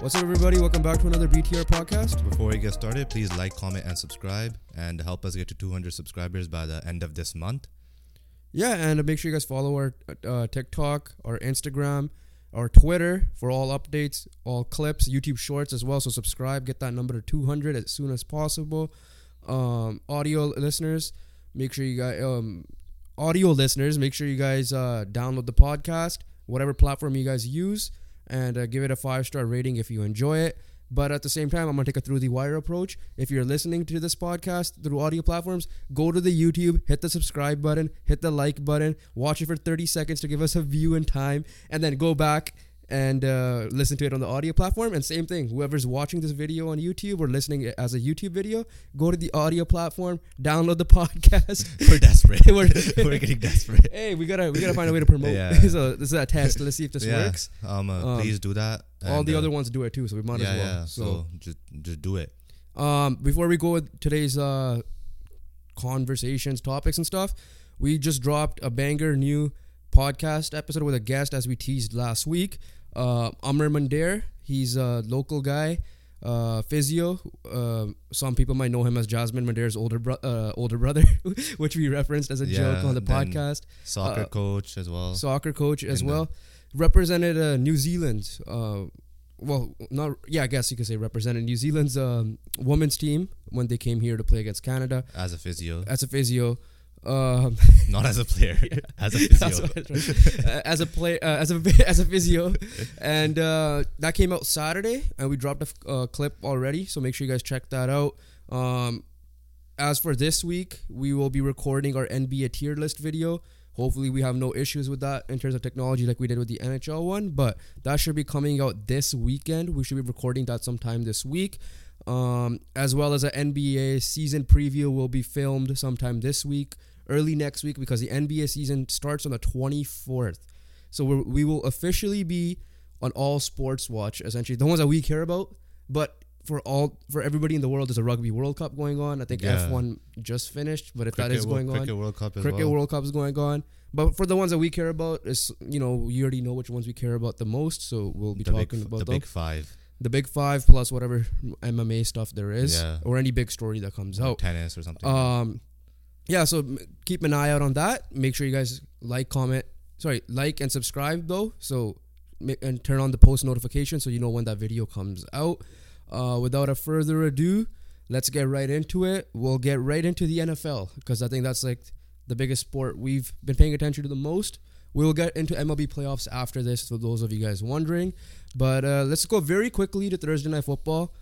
What's up, everybody? Welcome back to another BTR podcast. Before we get started, please like, comment, and subscribe, and help us get to 200 subscribers by the end of this month. Yeah, and make sure you guys follow our TikTok, our Instagram, our Twitter for all updates, all clips, YouTube Shorts as well. So subscribe, get that number to 200 as soon as possible. Audio listeners, make sure you guys download the podcast, whatever platform you guys use, and give it a 5-star rating if you enjoy it. But at the same time, I'm going to take a through-the-wire approach. If you're listening to this podcast through audio platforms, go to the YouTube, hit the subscribe button, hit the like button, watch it for 30 seconds to give us a view in time, and then go back and listen to it on the audio platform. And same thing, whoever's watching this video on YouTube or listening as a YouTube video, go to the audio platform, download the podcast. We're desperate. We're getting desperate. Hey, we gotta find a way to promote. Yeah. So this is a test. Let's see if this works. Please do that. And all the other ones do it too, so we might as well. Yeah. So just do it. Before we go with today's conversations, topics, and stuff, we just dropped a banger new podcast episode with a guest, as we teased last week. Amr Mandair, he's a local guy, physio. Some people might know him as Jasmine Mandair's older brother, which we referenced as a joke on the podcast. Soccer coach as well. Represented New Zealand. I guess you could say represented New Zealand's women's team when they came here to play against Canada. As a physio. Not as a player, as a physio. As a physio, and that came out Saturday, and we dropped a clip already. So make sure you guys check that out. As for this week, we will be recording our NBA tier list video. Hopefully, we have no issues with that in terms of technology, like we did with the NHL one. But that should be coming out this weekend. We should be recording that sometime this week. As well as an NBA season preview will be filmed sometime this week, early next week, because the NBA season starts on the 24th. So we will officially be on all sports watch, essentially the ones that we care about. But for everybody in the world, there's a Rugby World Cup going on. I think F1 just finished, but if that is going on, Cricket World Cup is going on. But for the ones that we care about, is you already know which ones we care about the most. So we'll be talking about the big five. The big five plus whatever MMA stuff there is, or any big story that comes out, tennis or something. So keep an eye out on that. Make sure you guys like and subscribe though. So and turn on the post notification so you know when that video comes out. Without a further ado, let's get right into it. We'll get right into the NFL because I think that's like the biggest sport we've been paying attention to the most. We will get into MLB playoffs after this, for those of you guys wondering. But let's go very quickly to Thursday Night Football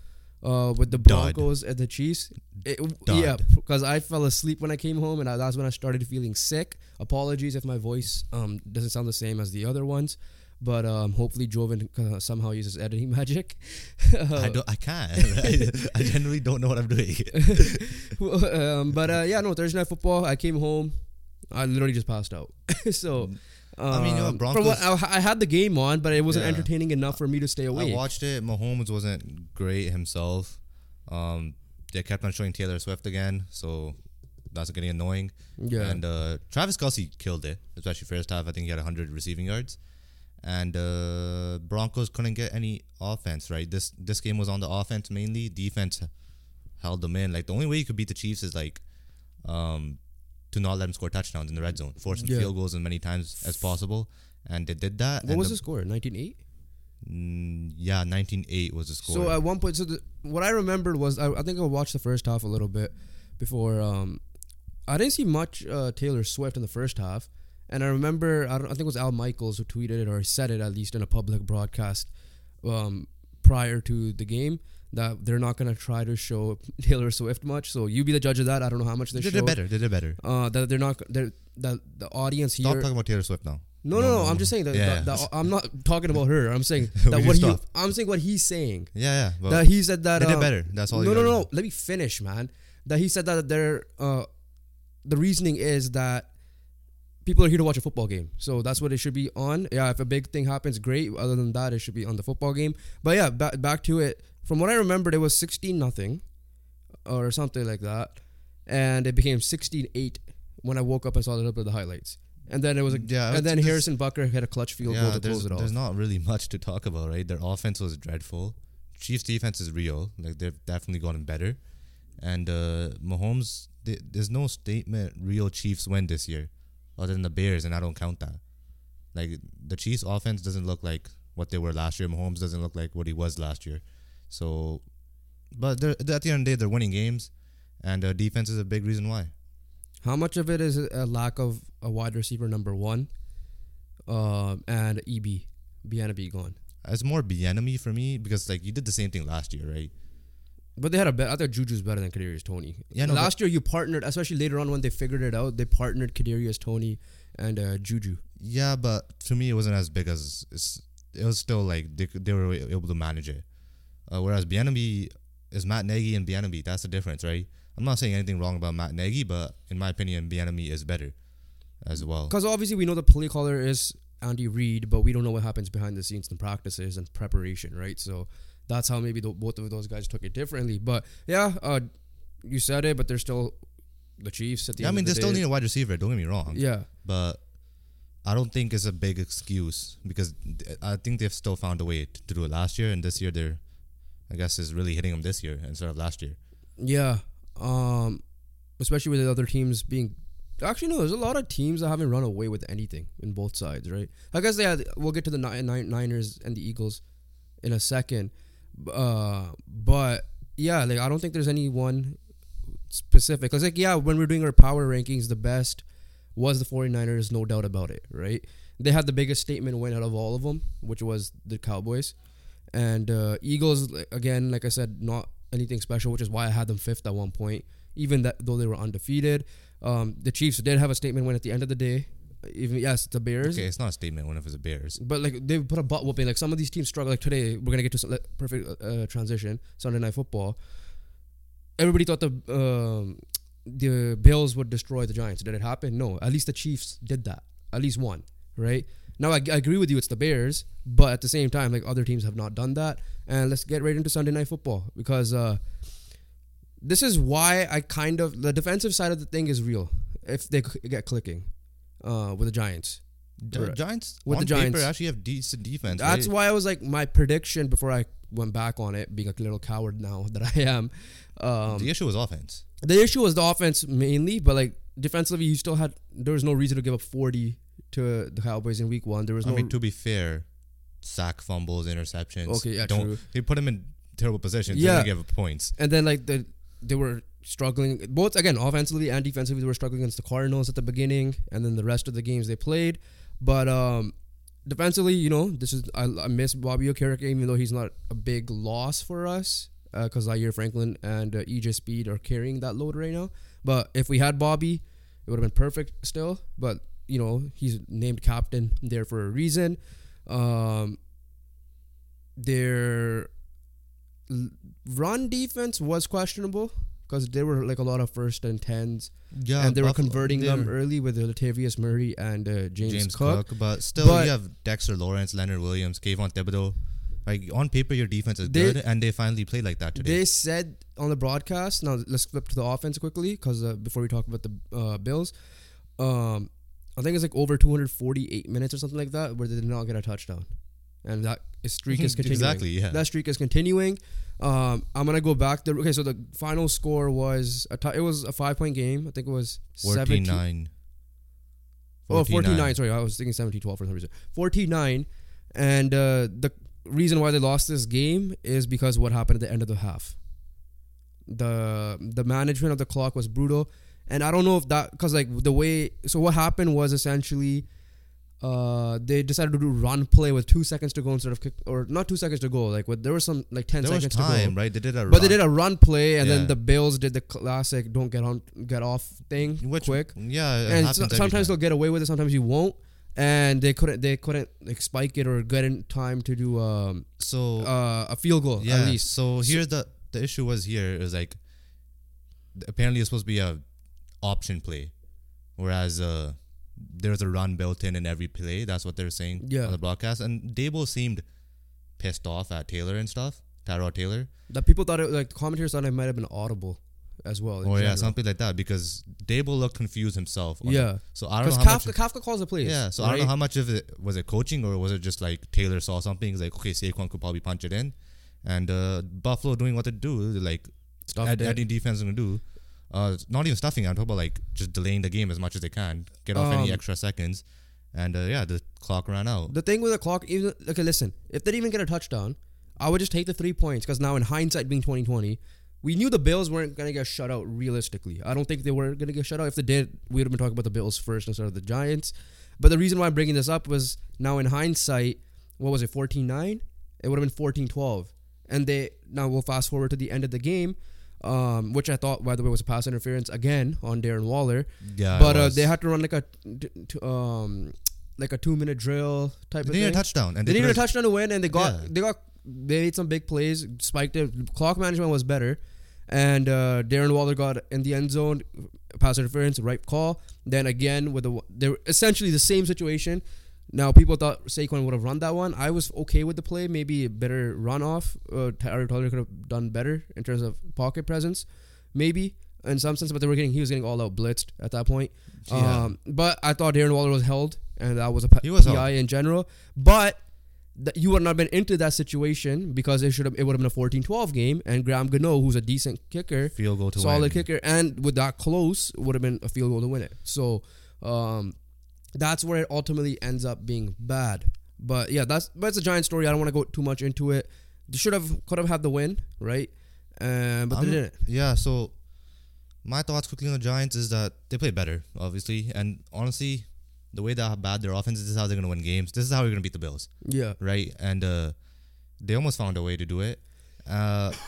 with the Broncos and the Chiefs. Because I fell asleep when I came home, and that's when I started feeling sick. Apologies if my voice doesn't sound the same as the other ones. But hopefully Jovan somehow uses editing magic. I can't. I generally don't know what I'm doing. Thursday Night Football, I came home. I literally just passed out. So... Broncos. I had the game on, but it wasn't entertaining enough for me to stay awake. I watched it. Mahomes wasn't great himself. They kept on showing Taylor Swift again, so that's getting annoying. Yeah. And Travis Kelce killed it, especially first half. I think he had 100 receiving yards, and Broncos couldn't get any offense. Right. This game was on the offense mainly. Defense held them in. Like the only way you could beat the Chiefs is to not let them score touchdowns in the red zone, forcing field goals as many times as possible, and they did that. What was the score? 19-8. 19-8 was the score. So at one point, what I remembered was I think I watched the first half a little bit before. I didn't see much Taylor Swift in the first half, and I remember I think it was Al Michaels who tweeted it or said it at least in a public broadcast prior to the game, that they're not going to try to show Taylor Swift much. So you be the judge of that. I don't know how much they showed. They did better. That they're not... The audience here... Stop talking about Taylor Swift now. No. I'm just saying that... Yeah. I'm not talking about her. I'm saying that I'm saying what he's saying. Yeah, yeah. That he said that... They did better. That's all you got. No. Let me finish, man. That he said that the reasoning is that people are here to watch a football game. So that's what it should be on. Yeah, if a big thing happens, great. Other than that, it should be on the football game. But yeah, back to it. From what I remembered, it was 16-0 or something like that. And it became 16-8 when I woke up and saw a little bit of the highlights. And then it was and then Harrison Butker had a clutch field goal to close it off. There's not really much to talk about, right? Their offense was dreadful. Chiefs defense is real. Like, they've definitely gotten better. And Mahomes, there's no statement real Chiefs win this year other than the Bears, and I don't count that. Like, the Chiefs offense doesn't look like what they were last year. Mahomes doesn't look like what he was last year. So, but at the end of the day, they're winning games, and defense is a big reason why. How much of it is a lack of a wide receiver, number one, and EB, Bieniemy gone? It's more Bieniemy for me because, like, you did the same thing last year, right? But they had a bet. I thought Juju's better than Kadarius Toney. Yeah, no, last year you partnered, especially later on when they figured it out, they partnered Kadarius Toney and Juju. Yeah, but to me it wasn't as big as it was still like they were able to manage it. Whereas Bieniemy is Matt Nagy and Bieniemy. That's the difference, right? I'm not saying anything wrong about Matt Nagy, but in my opinion, Bieniemy is better as well. Because obviously we know the play caller is Andy Reid, but we don't know what happens behind the scenes in practices and preparation, right? So that's how maybe both of those guys took it differently. But, yeah, you said it, but they're still the Chiefs at the end of the day. I mean, they still need a wide receiver. Don't get me wrong. Yeah. But I don't think it's a big excuse because I think they've still found a way to do it last year. And this year, they're, I guess, is really hitting them this year instead of last year. Yeah. Especially with the other teams being... Actually, no, there's a lot of teams that haven't run away with anything in both sides, right? I guess we'll get to the Niners and the Eagles in a second. But yeah, like, I don't think there's any one specific. Cause like, yeah, when we're doing our power rankings, the best was the 49ers, no doubt about it, right? They had the biggest statement win out of all of them, which was the Cowboys. And Eagles, again, like I said, not anything special, which is why I had them fifth at one point, even that though they were undefeated. The Chiefs did have a statement win at the end of the day. Even yes, the Bears. Okay, it's not a statement win if it's the Bears. But like they put a butt whooping. Like some of these teams struggle. Like today, we're gonna get to some perfect transition. Sunday Night Football. Everybody thought the Bills would destroy the Giants. Did it happen? No. At least the Chiefs did that. At least one. Right now, I agree with you. It's the Bears, but at the same time, like other teams have not done that. And let's get right into Sunday Night Football because this is why I kind of the defensive side of the thing is real. If they get clicking. With the Giants. Giants actually have decent defense. That's why I was like, my prediction before I went back on it, being a little coward now that I am. The issue was offense. The issue was the offense mainly, but like defensively, you still had, there was no reason to give up 40 to the Cowboys in week 1. There was I mean, to be fair, sack, fumbles, interceptions. Okay, yeah, true. They put them in terrible positions. Yeah. They didn't give up points. And then like they were struggling both again offensively and defensively. They were struggling against the Cardinals at the beginning, and then the rest of the games they played. But defensively, you know, this is I miss Bobby Okereke, even though he's not a big loss for us because Zaire Franklin and EJ Speed are carrying that load right now. But if we had Bobby, it would have been perfect still. But you know, he's named captain there for a reason. Their run defense was questionable. Because there were like a lot of 1st and 10s, yeah, and they were converting them early with Latavius Murray and James Cook. But still, you have Dexter Lawrence, Leonard Williams, Kayvon Thibodeau. Like on paper, your defense is good, and they finally played like that today. They said on the broadcast. Now let's flip to the offense quickly, because before we talk about the Bills, I think it's like over 248 minutes or something like that where they did not get a touchdown, and that streak is continuing. Exactly, yeah. That streak is continuing. I'm gonna go back there. Okay, so the final score was it was a 5-point game. I think it was 14-9. 14-9. Sorry, I was thinking 17-12 for some reason. 14-9, and the reason why they lost this game is because what happened at the end of the half. The management of the clock was brutal, and I don't know if that because like the way. So what happened was essentially. They decided to do run play with 2 seconds to go instead of kick, or not 2 seconds to go. Like, there was some like 10 seconds to go. There was time, right? They did a run play, and then the Bills did the classic "don't get off" thing. Which, quick, yeah. And sometimes they'll get away with it, sometimes you won't. And they couldn't like spike it or get in time to do a field goal at least. So here the issue was is like apparently it's supposed to be a option play, whereas there's a run built in every play. That's what they're saying on the broadcast. And Dable seemed pissed off at Taylor and stuff. Tyrod Taylor. That people thought the commentators thought it might have been audible as well. Oh, yeah, something like that. Because Dable looked confused himself. Yeah. So I don't know how much... Because Kafka calls the plays. Yeah, so right? I don't know how much of it... Was it coaching or was it just like Taylor saw something? He's like, okay, Saquon could probably punch it in. And Buffalo doing what they do, like adding defense going to do. Not even stuffing. I'm talking about like just delaying the game as much as they can, get off any extra seconds. And the clock ran out. The thing with the clock, even okay, listen, if they didn't even get a touchdown, I would just take the 3 points, because now in hindsight, being 2020, we knew the Bills weren't going to get shut out realistically. I don't think they were going to get shut out. If they did, we would have been talking about the Bills first instead of the Giants. But the reason why I'm bringing this up was now in hindsight, what was it, 14-9? It would have been 14-12. And they now we'll fast forward to the end of the game, which I thought, by the way, was a pass interference again on Darren Waller. Yeah, but they had to run like a 2-minute drill type of thing. They needed a touchdown, and they needed a touchdown to win, and they made some big plays. Spiked it. Clock management was better, and Darren Waller got in the end zone, pass interference, right call. Then again with they're essentially the same situation. Now, people thought Saquon would have run that one. I was okay with the play. Maybe a better runoff. Tyrod Taylor could have done better in terms of pocket presence, maybe, in some sense. But he was getting all-out blitzed at that point. Yeah. But I thought Darren Waller was held, and that was a PI in general. But you would not have been into that situation, because it would have been a 14-12 game, and Graham Gano, who's a decent kicker, field goal to solid win. Kicker, and with that close, would have been a field goal to win it. So, that's where it ultimately ends up being bad. But yeah, it's a giant story. I don't want to go too much into it. They could have had the win, right? But they didn't. Yeah, so my thoughts quickly on the Giants is that they play better, obviously. And honestly, the way that bad their offense is how they're going to win games. This is how we're going to beat the Bills. Yeah. Right? And they almost found a way to do it. That's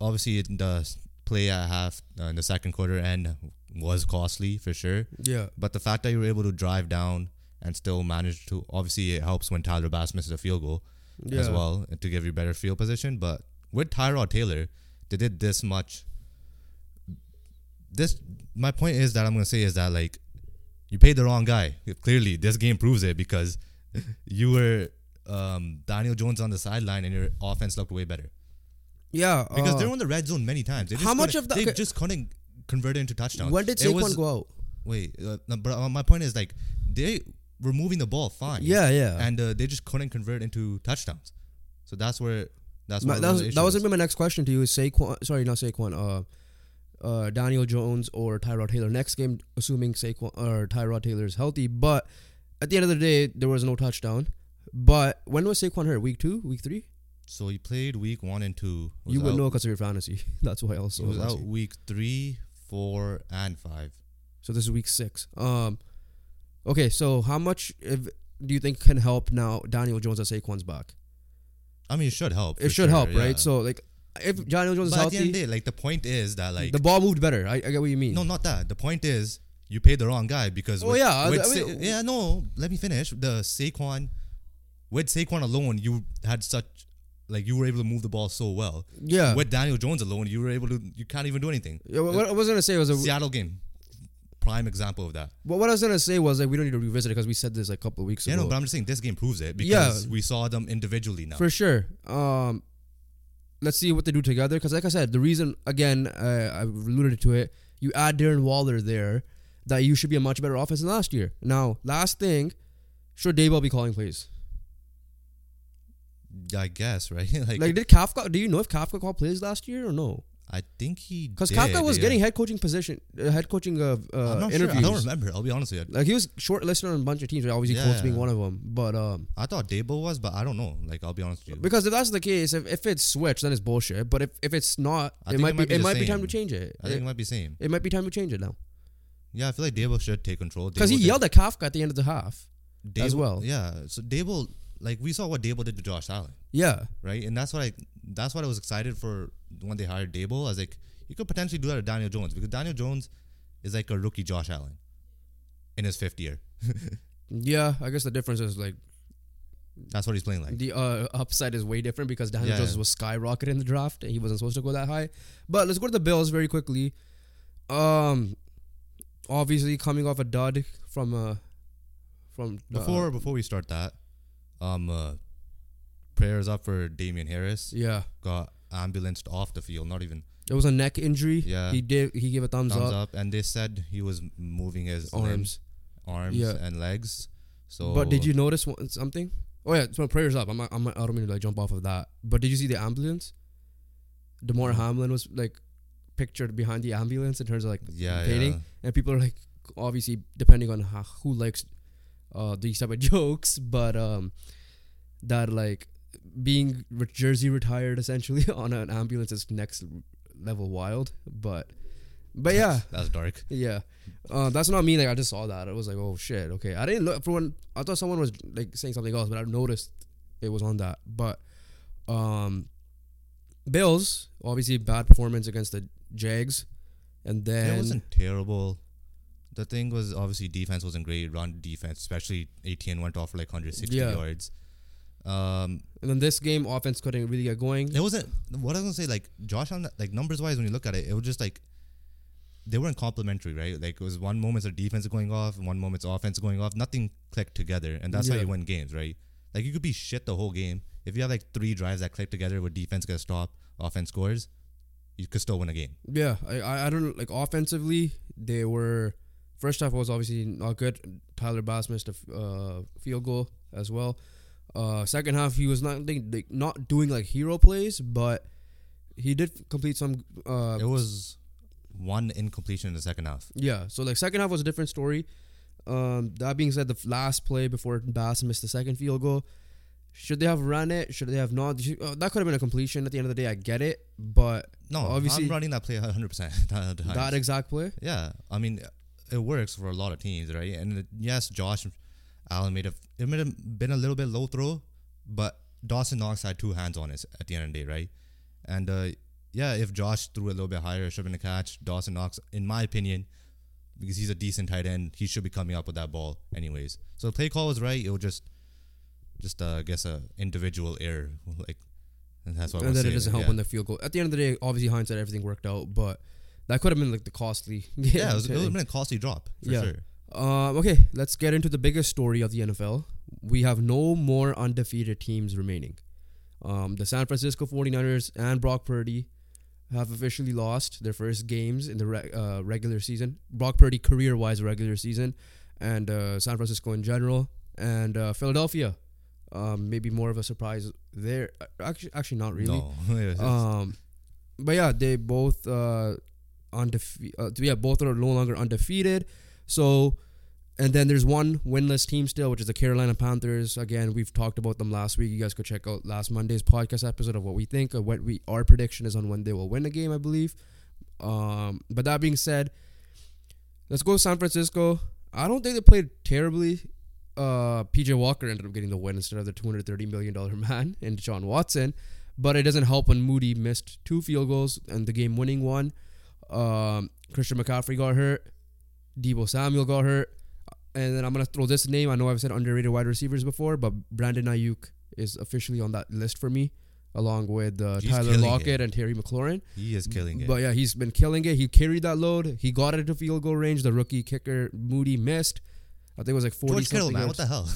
obviously the play at half in the second quarter and was costly for sure. Yeah. But the fact that you were able to drive down and still manage to, obviously it helps when Tyler Bass misses a field goal as well to give you better field position. But with Tyrod Taylor, they did this much. My point is that I'm going to say is that like you paid the wrong guy. Clearly, this game proves it, because you were Daniel Jones on the sideline and your offense looked way better. Yeah. Because they were in the red zone many times. They just couldn't converted into touchdowns. When did Saquon go out? Wait, but my point is like they were moving the ball fine. Yeah. And they just couldn't convert into touchdowns. So that was gonna be my next question to you. Is Daniel Jones or Tyrod Taylor next game? Assuming Saquon or Tyrod Taylor is healthy, but at the end of the day, there was no touchdown. But when was Saquon hurt? Week 2, week 3? So he played week 1 and 2. You would know because of your fantasy. That's why also. He was out week 3. 4 and 5. So this is week 6. Okay, so how much do you think can help now Daniel Jones and Saquon's back? I mean, it should help. It should help, right? So like, if Daniel Jones is healthy, at the end of the day, like the point is that like the ball moved better. I get what you mean. No, not that. The point is you paid the wrong guy because. Oh yeah. Let me finish. With Saquon alone, you had such. Like you were able to move the ball so well. Yeah. With Daniel Jones alone, you can't even do anything. Yeah, what I was gonna say was a Seattle game, prime example of that. Well, what I was gonna say was like we don't need to revisit it because we said this a couple of weeks ago. Yeah, no, but I'm just saying this game proves it because we saw them individually now. For sure. Let's see what they do together, because like I said, the reason again I alluded to it, you add Darren Waller there, that you should be a much better offense than last year. Now, last thing, should Daboll be calling plays? I guess, right? like did Kafka? Do you know if Kafka called plays last year or no? I think he did. Because Kafka was getting head coaching interviews. Sure. I don't remember. I'll be honest with you. Like he was shortlisted on a bunch of teams. Obviously, Colts being one of them. But I thought Daboll was, but I don't know. Like I'll be honest with you. Because if that's the case, if it's switched, then it's bullshit. But if it's not, it might be time to change it. I think it might be same. It might be time to change it now. Yeah, I feel like Daboll should take control. Because he yelled at Kafka at the end of the half as well. Yeah, so Daboll. Like we saw what Daboll did to Josh Allen. Yeah. Right? And that's what I was excited for when they hired Daboll. I was like, you could potentially do that to Daniel Jones, because Daniel Jones is like a rookie Josh Allen in his 5th year. Yeah, I guess the difference is like that's what he's playing like. The upside is way different because Daniel Jones was skyrocketing in the draft and he wasn't supposed to go that high. But let's go to the Bills very quickly. Obviously coming off a dud from before we start that. Prayers up for Damian Harris. Yeah. Got ambulanced off the field. Not even. It was a neck injury. Yeah. He gave a thumbs up. And they said he was moving his arms and legs. So. But did you notice something? Oh yeah, so prayers up. I don't mean to like jump off of that. But did you see the ambulance? Damar Hamlin was like pictured behind the ambulance in terms of like painting, and people are like obviously depending on who likes these type of jokes, but that like being jersey retired essentially on an ambulance is next level wild. But yeah, that's dark. Yeah, that's not me. Like I just saw that. I was like, oh shit. Okay, I didn't look for one. I thought someone was like saying something else, but I noticed it was on that. But Bills obviously bad performance against the Jags, and then it wasn't terrible. The thing was obviously defense wasn't great. Run defense, especially ATN went off for like 160 yards. And then this game offense couldn't really get going. It wasn't what I was gonna say. Like Josh on like numbers wise, when you look at it, it was just like. They weren't complementary, right? Like, it was one moment's defense going off, one moment's offense going off. Nothing clicked together, and that's how you win games, right? Like, you could be shit the whole game. If you have, like, three drives that click together where defense gets stopped, offense scores, you could still win a game. Yeah, I don't... Like, offensively, they were... First half was obviously not good. Tyler Bass missed a field goal as well. Second half, he was not doing, like, hero plays, but he did complete some... it was... one incompletion in the second half. Yeah, so like second half was a different story. That being said, the last play before Bass missed the second field goal, should they have run it? Should they have not? That could have been a completion. At the end of the day, I get it, but no, obviously I'm running that play 100%. That exact play. Yeah, I mean, it works for a lot of teams, right? And yes, Josh Allen it may have been a little bit low throw, but Dawson Knox had two hands on it at the end of the day, right? And yeah, if Josh threw a little bit higher, it should have been a catch. Dawson Knox, in my opinion, because he's a decent tight end, he should be coming up with that ball anyways. So the play call was right. It was just I guess, an individual error. Like, and that's what I was saying. And then it doesn't help on the field goal. At the end of the day, obviously, hindsight, everything worked out, but that could have been, like, the costly. Yeah, it would have been a costly drop, for sure. Okay, let's get into the biggest story of the NFL. We have no more undefeated teams remaining. The San Francisco 49ers and Brock Purdy have officially lost their first games in the regular season. Brock Purdy career-wise regular season, and San Francisco in general, and Philadelphia, maybe more of a surprise there. Actually not really. No. But yeah, they both both are no longer undefeated. So, and then there's one winless team still, which is the Carolina Panthers. Again, we've talked about them last week. You guys could check out last Monday's podcast episode of what we think, of what our prediction is on when they will win the game, I believe. But that being said, let's go San Francisco. I don't think they played terribly. PJ Walker ended up getting the win instead of the $230 million man and Deshaun Watson. But it doesn't help when Moody missed two field goals and the game-winning one. Christian McCaffrey got hurt. Deebo Samuel got hurt. And then I'm going to throw this name. I know I've said underrated wide receivers before, but Brandon Ayuk is officially on that list for me, along with Tyler Lockett and Terry McLaurin. He is killing it. But yeah, he's been killing it. He carried that load. He got it into field goal range. The rookie kicker, Moody, missed. I think it was like 40 George Kittle, man. What the hell?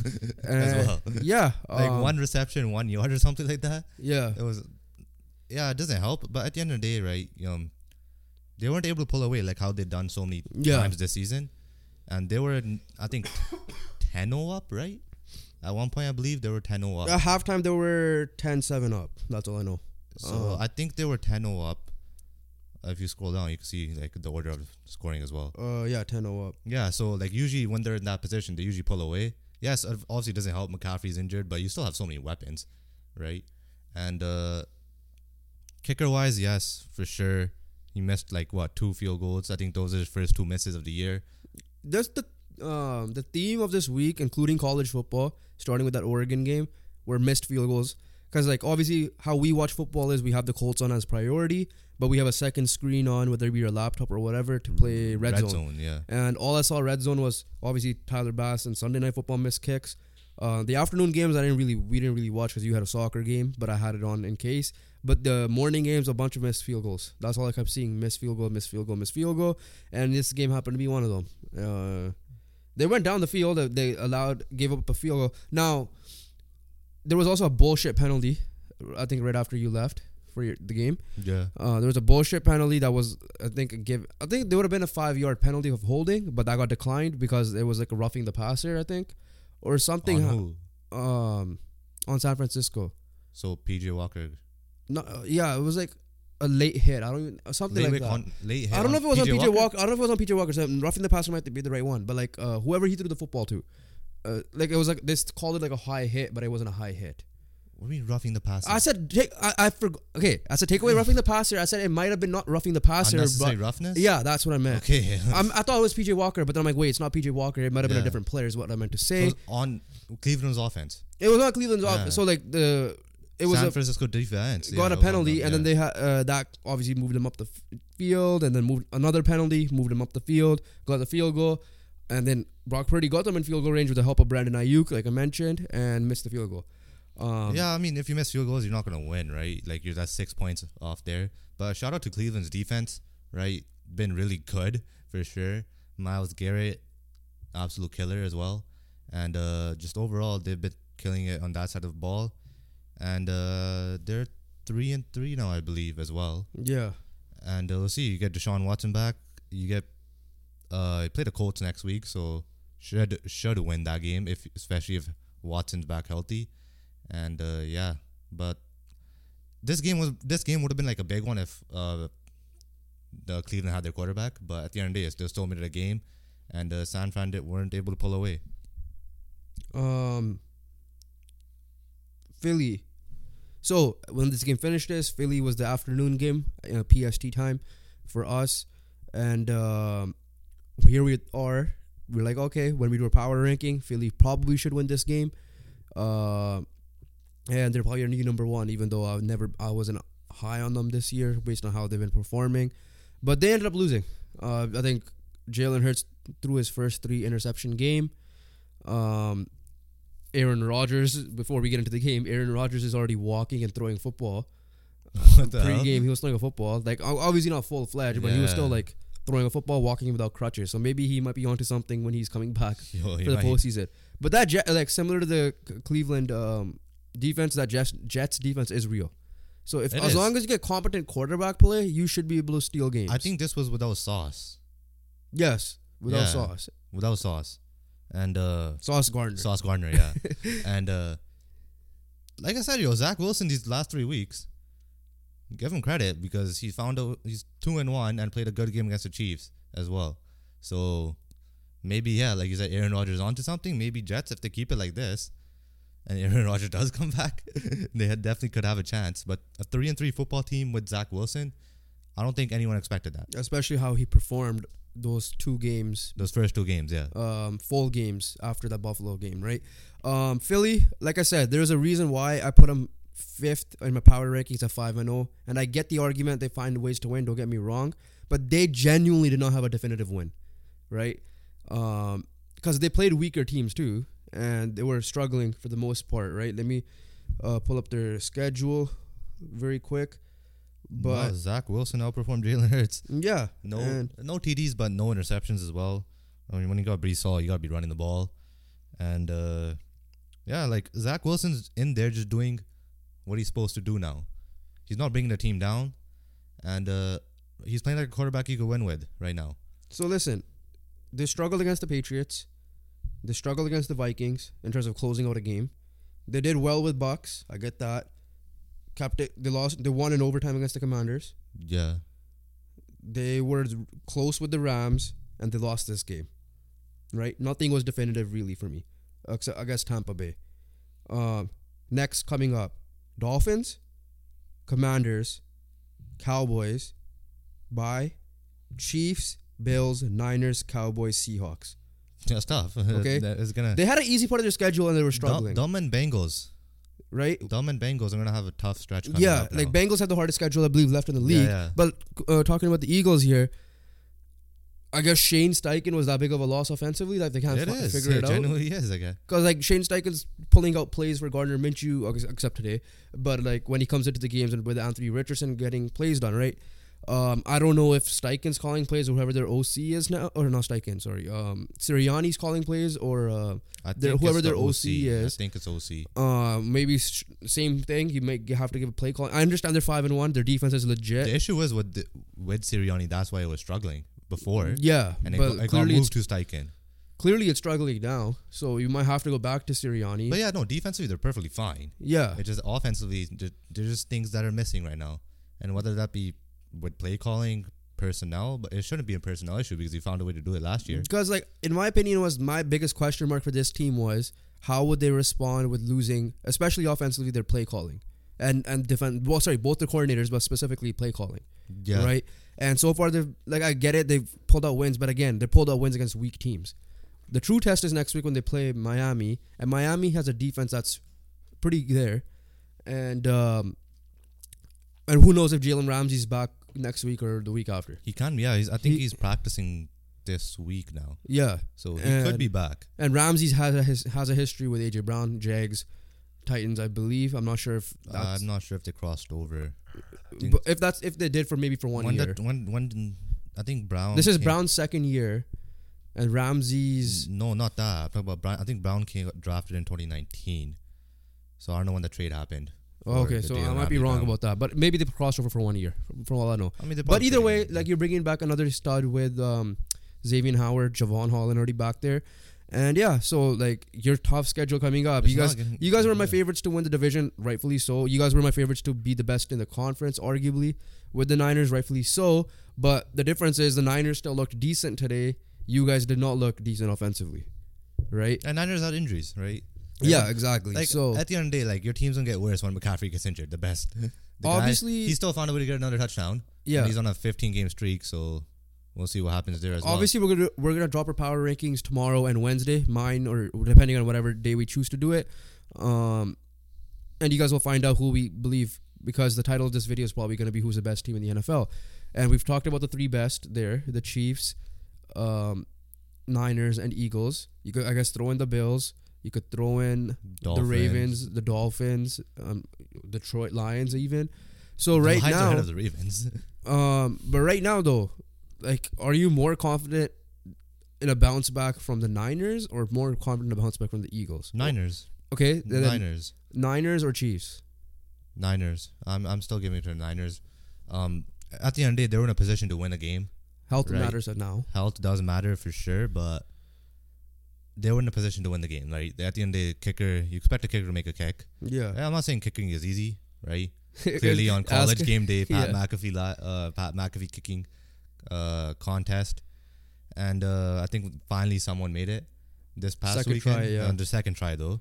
As well. Yeah. Like one reception, 1 yard or something like that. Yeah. It was. Yeah, it doesn't help. But at the end of the day, right, they weren't able to pull away like how they've done so many times this season. And they were, I think, 10-0 up, right? At one point, I believe they were 10-0 up. At halftime, they were 10-7 up. That's all I know. So, I think they were 10-0 up. If you scroll down, you can see, like, the order of scoring as well. 10-0 up. Yeah, so, like, usually when they're in that position, they usually pull away. Yes, obviously it doesn't help. McCaffrey's injured, but you still have so many weapons, right? And kicker-wise, yes, for sure. He missed, like, what, two field goals? I think those are his first two misses of the year. That's the theme of this week, including college football, starting with that Oregon game, were missed field goals. Because, like, obviously, how we watch football is we have the Colts on as priority, but we have a second screen on, whether it be your laptop or whatever, to play Red Zone. Yeah. And all I saw Red Zone was, obviously, Tyler Bass and Sunday Night Football missed kicks. The afternoon games, we didn't really watch because you had a soccer game, but I had it on in case. But the morning games, a bunch of missed field goals. That's all I kept seeing, missed field goal, missed field goal, missed field goal. And this game happened to be one of them. They went down the field. They gave up a field goal. Now, there was also a bullshit penalty, I think right after you left for the game. Yeah. There was a bullshit penalty that was, I think there would have been a 5-yard penalty of holding, but that got declined because it was like a roughing the passer, I think. Or something. On who? on San Francisco. So PJ Walker. No, yeah, it was like a late hit. I don't even something late like that. Late hit. I don't know if it was on PJ Walker. I don't know if it was on PJ Walker. So roughing the passer might be the right one, but like whoever he threw the football to, like it was like they called it like a high hit, but it wasn't a high hit. What do you mean roughing the passer? I said Okay, I said take away roughing the passer. I said it might have been not roughing the passer. Unnecessary roughness? Yeah, that's what I meant. Okay. I thought it was PJ Walker, but then I'm like, wait, it's not PJ Walker. It might have been a different player is what I meant to say. So on Cleveland's offense. It was not Cleveland's offense. So like it was San Francisco defense got a penalty, and then they had that obviously moved them up the field, and then moved another penalty, moved them up the field, got the field goal, and then Brock Purdy got them in field goal range with the help of Brandon Ayuk, like I mentioned, and missed the field goal. Yeah, I mean, if you miss field goals, you're not going to win, right? Like, you're that's 6 points off there. But shout out to Cleveland's defense, right? Been really good, for sure. Myles Garrett, absolute killer as well. And just overall, they've been killing it on that side of the ball. And they're 3-3 now, I believe, as well. Yeah. And we'll see. You get Deshaun Watson back. You get... you play the Colts next week, so should win that game, especially if Watson's back healthy. And but this game would have been like a big one if the Cleveland had their quarterback. But at the end of the day, it's still made it a game, and San Fran weren't able to pull away. Philly. So when this game finished, Philly was the afternoon game, PST time for us, and here we are. We're like, okay, when we do our power ranking, Philly probably should win this game. And they're probably number one, even though I wasn't high on them this year based on how they've been performing. But they ended up losing. I think Jalen Hurts threw his first 3 interception game. Aaron Rodgers, before we get into the game, Aaron Rodgers is already walking and throwing football. Pre-game, he was throwing a football. Like, obviously not full-fledged, but he was still, like, throwing a football, walking without crutches. So maybe he might be onto something when he's coming back for the postseason. But that, like, similar to the Cleveland... defense, that Jets defense is real. So if as long as you get competent quarterback play, you should be able to steal games. I think this was without Sauce. Yes, without Sauce. Without Sauce. And Sauce Gardner. Sauce Gardner, yeah. And like I said, Zach Wilson these last 3 weeks, give him credit because he found out he's 2-1 and played a good game against the Chiefs as well. So maybe like you said, Aaron Rodgers onto something. Maybe Jets, if they keep it like this, and Aaron Rodgers does come back, they definitely could have a chance. But a 3-3 football team with Zach Wilson, I don't think anyone expected that. Especially how he performed those 2 games. Those first 2 games, yeah. Full games after that Buffalo game, right? Philly, like I said, there's a reason why I put them 5th in my power rankings at 5-0. And I get the argument they find ways to win, don't get me wrong. But they genuinely did not have a definitive win, right? Because they played weaker teams too. And they were struggling for the most part, right? Let me pull up their schedule very quick. But Zach Wilson outperformed Jalen Hurts. Yeah. No TDs, but no interceptions as well. I mean, when you got Brees Hall, you got to be running the ball. And, like Zach Wilson's in there just doing what he's supposed to do now. He's not bringing the team down. And he's playing like a quarterback you could win with right now. So, listen, they struggled against the Patriots. They struggled against the Vikings in terms of closing out a game. They did well with Bucks. I get that. Kept it. They lost. They won in overtime against the Commanders. Yeah. They were close with the Rams, and they lost this game. Right? Nothing was definitive really for me, except I guess Tampa Bay. Next coming up, Dolphins, Commanders, Cowboys, bye, Chiefs, Bills, Niners, Cowboys, Seahawks. That's tough. Okay. They had an easy part of their schedule and they were struggling. Dumb and Bengals. Right? Dumb and Bengals are going to have a tough stretch coming up now. Like Bengals have the hardest schedule, I believe, left in the league. Yeah. But talking about the Eagles here, I guess Shane Steichen was that big of a loss offensively that they can't figure it out. It genuinely is, I guess. Because like Shane Steichen's pulling out plays for Gardner Minshew, except today. But like when he comes into the games and with Anthony Richardson getting plays done, right? I don't know if Steichen's calling plays or whoever their OC is now, or not Steichen, sorry. Sirianni's calling plays or whoever their OC is. I think it's OC. Maybe same thing. You might have to give a play call. I understand they're 5-1. Their defense is legit. The issue is with Sirianni, that's why it was struggling before. Yeah. And it got moved to Steichen. Clearly, it's struggling now, so you might have to go back to Sirianni. But yeah, no, defensively, they're perfectly fine. Yeah. It's just offensively, there's just things that are missing right now. And whether that be with play calling, personnel, but it shouldn't be a personnel issue because he found a way to do it last year. Because, like, in my opinion, was my biggest question mark for this team was how would they respond with losing, especially offensively, their play calling. And defend. Well, sorry, both the coordinators, but specifically play calling. Yeah. Right? And so far, they've, like, I get it, they've pulled out wins, but again, they pulled out wins against weak teams. The true test is next week when they play Miami, and Miami has a defense that's pretty there, and who knows if Jalen Ramsey's back next week or the week after. He can, yeah. I think he's practicing this week now. Yeah, so he could be back. And Ramsey's has a history with AJ Brown, Jags, Titans, I believe. I'm not sure if they crossed over. But if they did for maybe one year. I think Brown. This is Brown's second year. And Ramsey's... No, not that. I'm talking about Brown. I think Brown got drafted in 2019. So I don't know when the trade happened. Oh, okay, so I might be wrong about that. But maybe they crossed over for 1 year, from all I know. I mean, but either way, like you're bringing back another stud with Xavier Howard, Javon Holland already back there. And yeah, so like your tough schedule coming up. You guys were my favorites to win the division, rightfully so. You guys were my favorites to be the best in the conference, arguably, with the Niners, rightfully so. But the difference is the Niners still looked decent today. You guys did not look decent offensively, right? And Niners had injuries, right? Yeah, exactly. Like, so at the end of the day, like your team's gonna get worse when McCaffrey gets injured. The best, obviously, he still found a way to get another touchdown. Yeah, and he's on a 15-game streak, so we'll see what happens there as well. Obviously, we're gonna drop our power rankings tomorrow and Wednesday, mine or depending on whatever day we choose to do it. And you guys will find out who we believe because the title of this video is probably gonna be who's the best team in the NFL. And we've talked about the three best there: the Chiefs, Niners and Eagles. You could, I guess, throw in the Bills. You could throw in Dolphins. The Ravens, the Dolphins, Detroit Lions, even. So right now, the Lions are ahead of the Ravens. But right now, though, like, are you more confident in a bounce back from the Niners or more confident in a bounce back from the Eagles? Niners. Okay. Niners. Niners or Chiefs? Niners. I'm still giving it to the Niners. At the end of the day, they were in a position to win a game. Health matters now. Health does matter for sure, but they were in a position to win the game. Right? At the end of the day, kicker, you expect a kicker to make a kick. Yeah. I'm not saying kicking is easy, right? Clearly on college game day, Pat McAfee kicking contest. And I think finally someone made it this past weekend. The second try, though.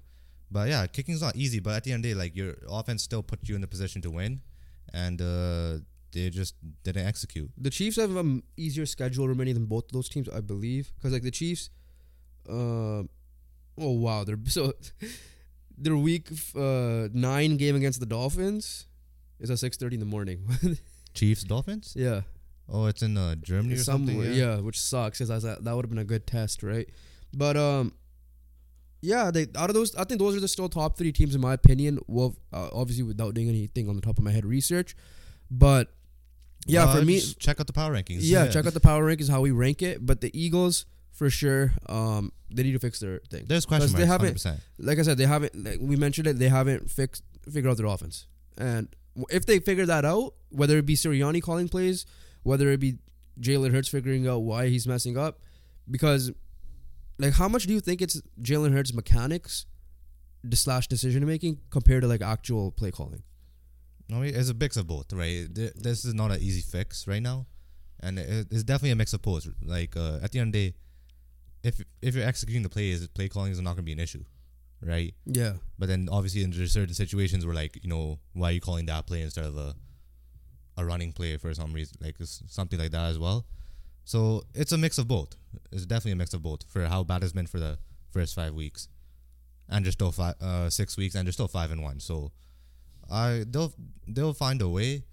But yeah, kicking's not easy, but at the end of the day, like, your offense still put you in a position to win. And... they just didn't execute. The Chiefs have an easier schedule remaining than both of those teams, I believe. Because, like, the Chiefs... Their week 9 game against the Dolphins is at 6:30 in the morning. Chiefs, Dolphins? Yeah. Oh, it's in Germany or something? Yeah, which sucks. Because that would have been a good test, right? But, yeah, out of those... I think those are the still top three teams, in my opinion. Well, obviously, without doing anything on the top of my head research. But... yeah, for me... check out the power rankings. Yeah, check out the power rankings, how we rank it. But the Eagles, for sure, they need to fix their thing. There's question marks, 100%. Like I said, they haven't... like we mentioned it, they haven't figured out their offense. And if they figure that out, whether it be Sirianni calling plays, whether it be Jalen Hurts figuring out why he's messing up, because, like, how much do you think it's Jalen Hurts' mechanics / decision-making compared to, like, actual play calling? No, it's a mix of both, right? This is not an easy fix right now, and it's definitely a mix of both. Like, at the end of the day, if you're executing the plays, play calling is not going to be an issue, right? Yeah. But then obviously, in certain situations where, like, you know, why are you calling that play instead of a running play for some reason, like something like that as well. So it's a mix of both. It's definitely a mix of both for how bad it's been for the first 5 weeks, and they're still 6 weeks, and they're still 5-1. So. They'll find a way,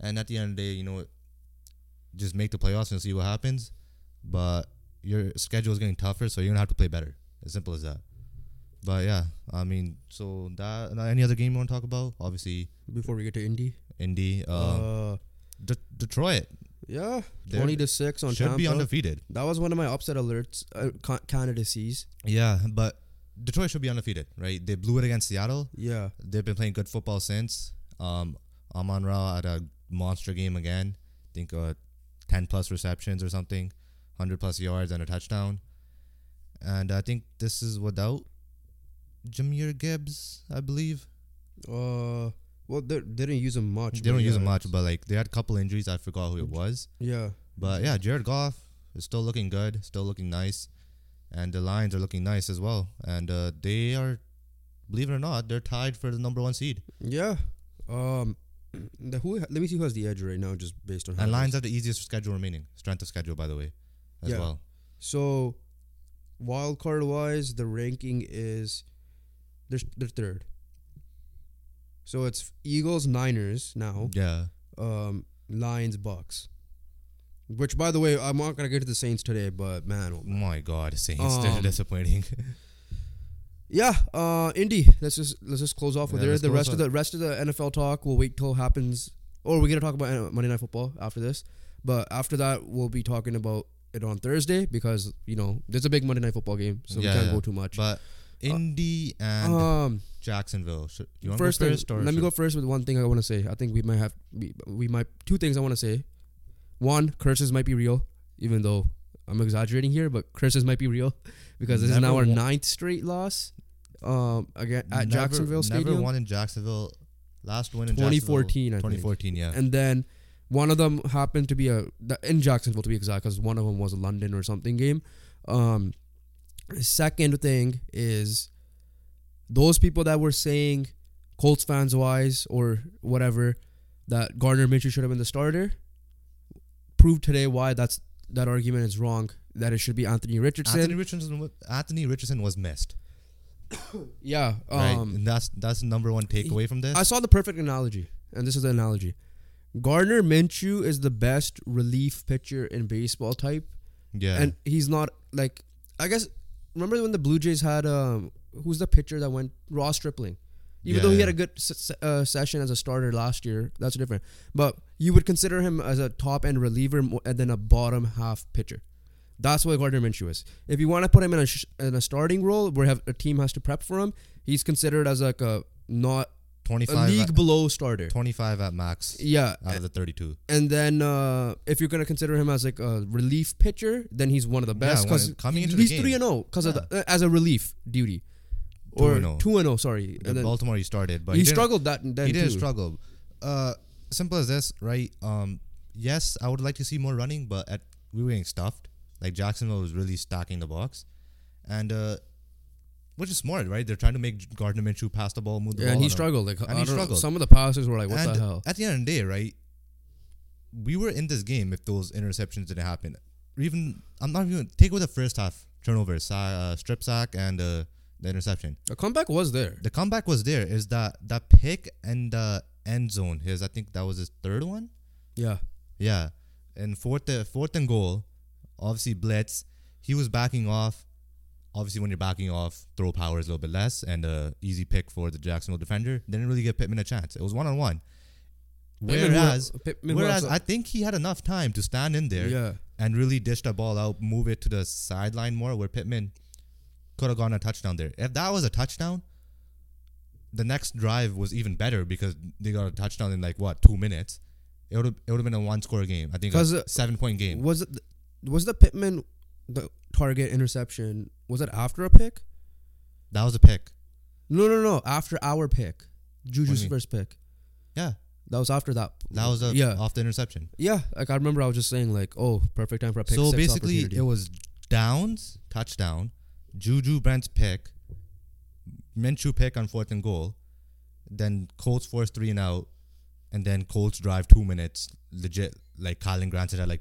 and at the end of the day, you know, just make the playoffs and see what happens. But your schedule is getting tougher, so you're gonna have to play better. As simple as that. But yeah, I mean, so that any other game you want to talk about? Obviously, before we get to Indy, Detroit. Yeah, 20-6 on Tampa. Should be undefeated. That was one of my upset alerts candidacies. Yeah, but. Detroit should be undefeated, right? They blew it against Seattle. Yeah. They've been playing good football since. Amon-Ra had a monster game again. I think 10-plus receptions or something, 100-plus yards and a touchdown. And I think this is without Jameer Gibbs, I believe. Well, they didn't use him much. They don't use him much, but like they had a couple injuries. I forgot who it was. Yeah. But yeah, Jared Goff is still looking good, still looking nice. And the Lions are looking nice as well. And they are, believe it or not, they're tied for the number one seed. Yeah. Let me see who has the edge right now, just based on how. And Lions have the easiest schedule remaining, strength of schedule, by the way, as well. So, wild card wise, the ranking is they're third. So it's Eagles, Niners now. Yeah. Lions, Bucks. Which, by the way, I'm not gonna get to the Saints today, but man, oh my God, Saints, they're disappointing. Yeah, Indy. Let's just close off with it. The rest of the NFL talk will wait till it happens, or we're gonna talk about Monday Night Football after this. But after that, we'll be talking about it on Thursday because there's a big Monday Night Football game, so we can't go too much. But Indy and Jacksonville. You want to go first? Let me go first with one thing I want to say. I think we might two things I want to say. One, curses might be real, even though I'm exaggerating here, but curses might be real because this is now our ninth straight loss again at Jacksonville Stadium. Never won in Jacksonville. Last win in 2014, Jacksonville. 2014, yeah. And then one of them happened to be in Jacksonville, to be exact, because one of them was a London or something game. Second thing is those people that were saying, Colts fans-wise or whatever, that Gardner Minshew should have been the starter, prove today why that argument is wrong. That it should be Anthony Richardson. Anthony Richardson was missed. Yeah, right? And that's the number one takeaway from this. I saw the perfect analogy, and this is the analogy: Gardner Minshew is the best relief pitcher in baseball type. Yeah, and he's not like I guess. Remember when the Blue Jays had who's the pitcher that went Ross Stripling? Even though he had a good session as a starter last year, that's different. But you would consider him as a top-end reliever and then a bottom-half pitcher. That's what Gardner Minshew is. If you want to put him in a starting role where a team has to prep for him, he's considered as like a not 25 a league below starter. 25 at max. Yeah, out of the 32. And then if you're going to consider him as like a relief pitcher, then he's one of the best because he's 3-0 because as a relief duty. Or 2-0, sorry. And Baltimore he started, but he struggled that. Then he didn't struggle. Simple as this, right? Yes, I would like to see more running, but we were getting stuffed. Like Jacksonville was really stacking the box, and which is smart, right? They're trying to make Gardner Minshew pass the ball, move the ball. And he struggled. Some of the passes were like, "What the hell?" At the end of the day, right? We were in this game if those interceptions didn't happen. Take away the first half turnovers, strip sack, and. The interception. The comeback was there. Is that pick and the end zone? I think that was his third one. Yeah. Yeah. And fourth and goal, obviously blitz. He was backing off. Obviously, when you're backing off, throw power is a little bit less and easy pick for the Jacksonville defender. Didn't really give Pittman a chance. It was 1-on-1. Whereas I think he had enough time to stand in there and really dish the ball out, move it to the sideline more where Pittman could have gone a touchdown there. If that was a touchdown, the next drive was even better because they got a touchdown in 2 minutes. It would have been a one-score game. I think a 7-point game. Was the Pittman the target interception? Was it after a pick? That was a pick. No. After our pick, Juju's first pick. Yeah, that was after that. That was off the interception. Yeah, I remember I was just saying perfect time for a pick. So basically, it was downs, touchdown. Juju Brent's pick, Minshew pick on 4th and goal, then Colts force 3 and out, and then Colts drive 2 minutes. Legit, Colin Granson had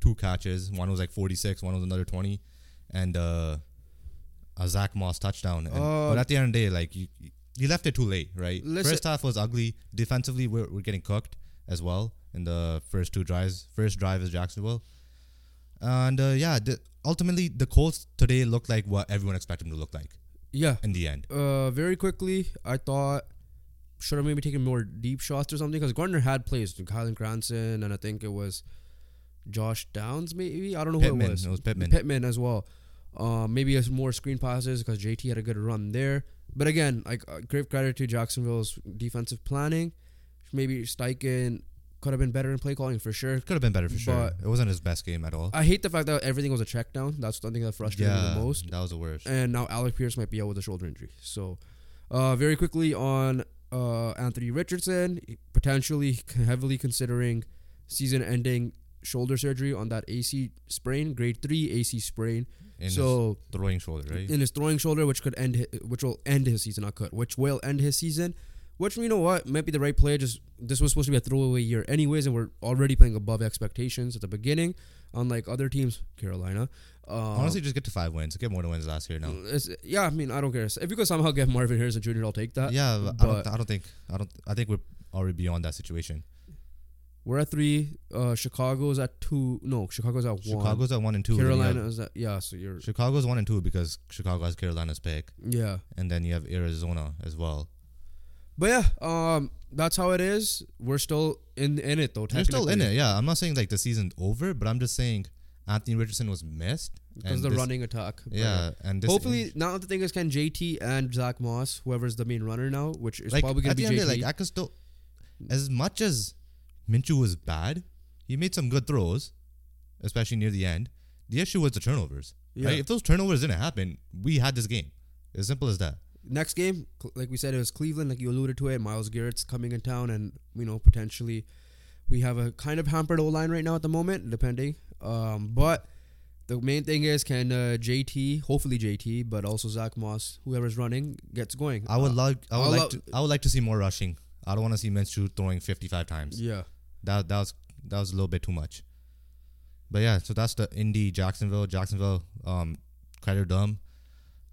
2 catches. One was 46, one was another 20, and a Zach Moss touchdown. And, but at the end of the day, you left it too late, right? First half was ugly. Defensively, we're getting cooked as well in the first 2 drives. First drive is Jacksonville, and ultimately, the Colts today looked like what everyone expected them to look like. Yeah. In the end. Very quickly, I thought, should have maybe taken more deep shots or something? Because Gardner had plays. Kylan Granson, and I think it was Josh Downs, maybe? I don't know who it was. It was Pittman. Pittman as well. Maybe more screen passes because JT had a good run there. But again, great credit to Jacksonville's defensive planning. Maybe Steichen Could have been better in play calling, for sure. Could have been better, for sure. But it wasn't his best game at all. I hate the fact that everything was a check down. That's the thing that frustrated me the most. That was the worst. And now Alec Pierce might be out with a shoulder injury. So, very quickly on Anthony Richardson, potentially heavily considering season-ending shoulder surgery on that AC sprain, grade 3 AC sprain. In so his throwing shoulder, right? In his throwing shoulder, which will end his season. Which, you know what, might be the right play. Just this was supposed to be a throwaway year anyways, and we're already playing above expectations at the beginning, unlike other teams, Carolina. Honestly, just get to 5 wins. Get more than wins last year now. Yeah, I mean, I don't care. If you could somehow get Marvin Harrison Jr., I'll take that. Yeah, but I think we're already beyond that situation. We're at 3. Chicago's at 2. No, Chicago's at 1. Chicago's at 1 and 2. Carolina's at Chicago's 1 and 2 because Chicago has Carolina's pick. Yeah, and then you have Arizona as well. But yeah, that's how it is. We're still in it though. We're still in it. Yeah, I'm not saying like the season's over, but I'm just saying Anthony Richardson was missed because of the running attack. Yeah, and hopefully now the thing is, can JT and Zach Moss, whoever's the main runner now, which is probably gonna be JT. At the end of the day, I can still, as much as Minshew was bad, he made some good throws, especially near the end. The issue was the turnovers. Yeah. Right? If those turnovers didn't happen, we had this game. As simple as that. Next game, like we said, it was Cleveland. Like you alluded to it, Myles Garrett's coming in town, and you know potentially we have a kind of hampered O-line right now at the moment, depending. But the main thing is, can hopefully JT, but also Zach Moss, whoever's running, gets going. I would like to see more rushing. I don't want to see Minshew throwing 55 times. Yeah, that was a little bit too much. But yeah, so that's the Indy Jacksonville. Credit them.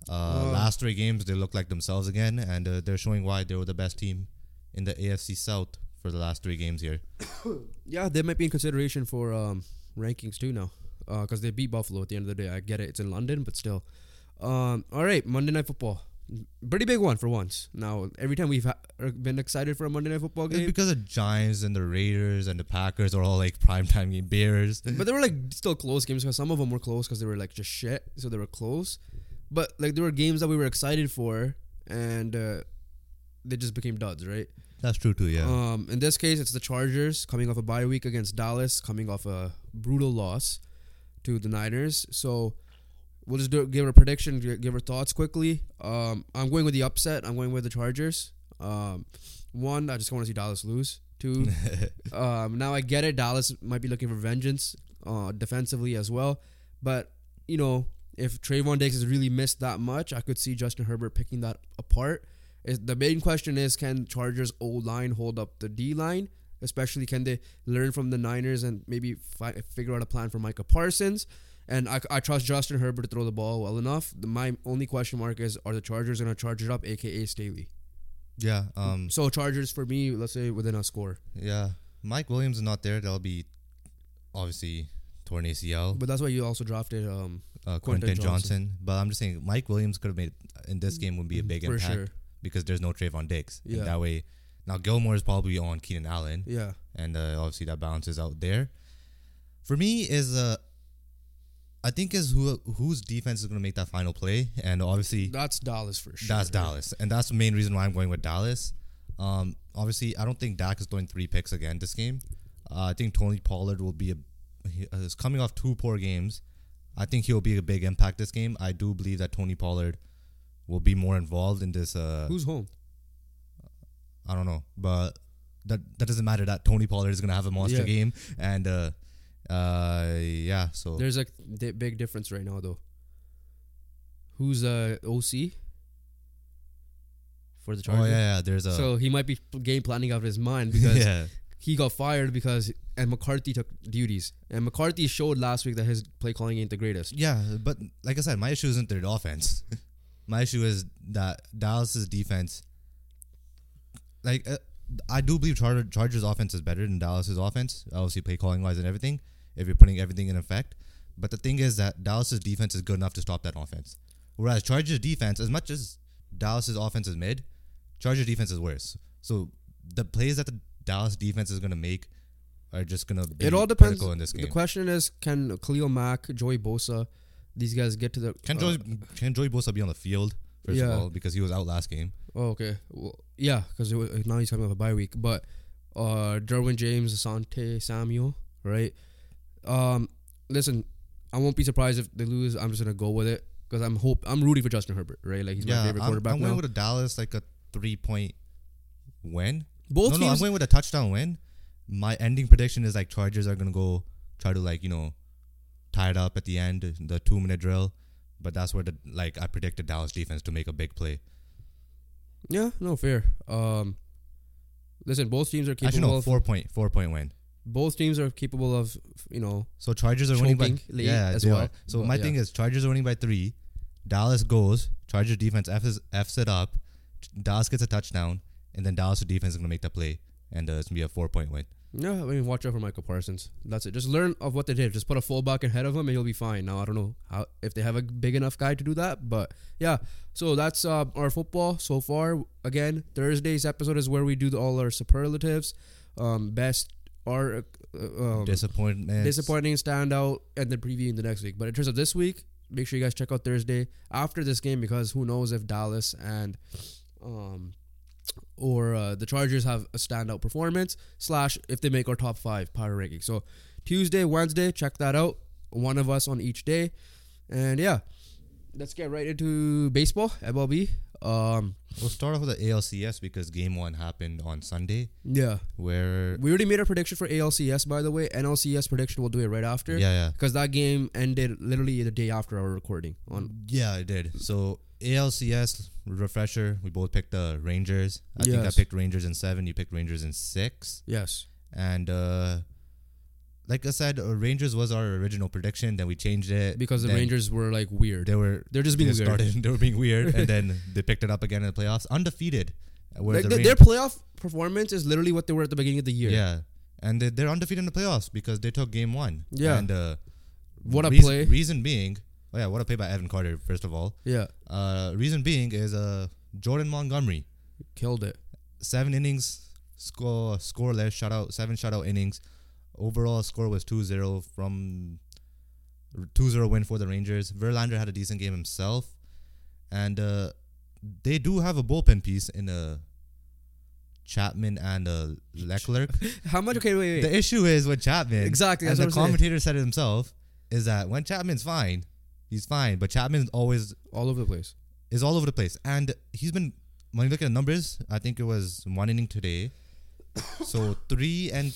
Last 3 games, they look like themselves again, and they're showing why they were the best team in the AFC South for the last 3 games here. Yeah, they might be in consideration for rankings too now, because they beat Buffalo at the end of the day. I get it, it's in London, but still. All right, Monday Night Football. Pretty big one for once. Now, every time we've been excited for a Monday Night Football game. It's because the Giants and the Raiders and the Packers are all like primetime game Bears. But they were like still close games, because some of them were close because they were like just shit, so they were close. But like there were games that we were excited for, and they just became duds, right? That's true too, yeah. In this case, it's the Chargers coming off a bye week against Dallas, coming off a brutal loss to the Niners. So we'll just give her a prediction, give her thoughts quickly. I'm going with the upset. I'm going with the Chargers. 1, I just want to see Dallas lose. 2, now I get it. Dallas might be looking for vengeance defensively as well, but you know. If Trayvon Diggs has really missed that much, I could see Justin Herbert picking that apart. The main question is, can Chargers' O-line hold up the D-line? Especially, can they learn from the Niners and maybe figure out a plan for Micah Parsons? And I trust Justin Herbert to throw the ball well enough. My only question mark is, are the Chargers going to charge it up, a.k.a. Staley? Yeah. So, Chargers for me, let's say within a score. Yeah. Mike Williams is not there. That'll be, obviously, torn ACL. But that's why you also drafted Quentin Johnson. But I'm just saying Mike Williams could have made in this game would be a big impact sure. Because there's no Trayvon Diggs. Yeah. And that way now Gilmore is probably on Keenan Allen. Yeah. And obviously that balances out there. For me is I think is whose defense is going to make that final play, and obviously that's Dallas for sure. That's Dallas. And that's the main reason why I'm going with Dallas. Obviously I don't think Dak is throwing 3 picks again this game. I think Tony Pollard will be is coming off 2 poor games. I think he'll be a big impact this game. I do believe that Tony Pollard will be more involved in this. Who's home? I don't know. But that doesn't matter that Tony Pollard is going to have a monster game. And, yeah, so. There's a big difference right now, though. Who's OC for the Chargers? Oh, yeah. So he might be game planning out of his mind because he got fired because... And McCarthy took duties. And McCarthy showed last week that his play calling ain't the greatest. Yeah, but like I said, my issue isn't their offense. My issue is that Dallas's defense. Like, I do believe Chargers' offense is better than Dallas's offense. Obviously, play calling wise and everything. If you're putting everything in effect. But the thing is that Dallas's defense is good enough to stop that offense. Whereas Chargers' defense, as much as Dallas's offense is mid, Chargers' defense is worse. So the plays that the Dallas defense is going to make are just going to be critical in this game. The question is, can Khalil Mack, Joey Bosa, these guys get to the... Can Joey Bosa be on the field, first of all, because he was out last game? Oh, okay. Well, yeah, because now he's coming off a bye week. But Derwin James, Asante Samuel, right? Listen, I won't be surprised if they lose. I'm just gonna go with it because I'm rooting for Justin Herbert, right? Like he's my favorite quarterback. I'm going with a Dallas like a 3-point win. Both teams. I'm going with a touchdown win. My ending prediction is like Chargers are gonna go try to like tie it up at the end, the 2-minute drill. But that's where I predicted Dallas defense to make a big play. Yeah, no, fair. Listen, both teams are capable. Actually, no, four point win. Both teams are capable of, So Chargers are winning by late as well. So my thing is Chargers are winning by 3. Dallas goes. Chargers defense F's it up. Dallas gets a touchdown, and then Dallas defense is gonna make that play, and it's gonna be a 4-point win. No, I mean, watch out for Michael Parsons. That's it. Just learn of what they did. Just put a fullback ahead of him and you'll be fine. Now, I don't know if they have a big enough guy to do that, but yeah. So that's our football so far. Again, Thursday's episode is where we do all our superlatives, best, our disappointing, standout, and then previewing the next week. But in terms of this week, make sure you guys check out Thursday after this game because who knows if Dallas and or the Chargers have a standout performance / if they make our top 5 power ranking. So Tuesday, Wednesday, check that out. One of us on each day. And yeah, let's get right into baseball, MLB. We'll start off with the ALCS because game 1 happened on Sunday. Yeah. Where we already made our prediction for ALCS, by the way. NLCS prediction, we'll do it right after. Yeah. Because that game ended literally the day after our recording. Yeah, it did. So ALCS refresher, we both picked the Rangers. I think I picked Rangers in 7. You picked Rangers in 6. Yes. And like I said, Rangers was our original prediction. Then we changed it because the Rangers were like weird. They were being weird, and then they picked it up again in the playoffs, undefeated. Their playoff performance is literally what they were at the beginning of the year. Yeah, and they're undefeated in the playoffs because they took game 1. Yeah, and what a play! Reason being, what a play by Evan Carter. First of all, yeah. Reason being is Jordan Montgomery killed it. 7 innings scoreless, shutout. 7 shutout innings. Overall score was 2-0 from 2-0 win for the Rangers. Verlander had a decent game himself. And they do have a bullpen piece in Chapman and Leclerc. How much? Okay, wait. The issue is with Chapman. Exactly. And the commentator said it himself is that when Chapman's fine, he's fine. But Chapman's always all over the place. Is all over the place. And he's been, when you look at the numbers, I think it was 1 inning today. So 3 and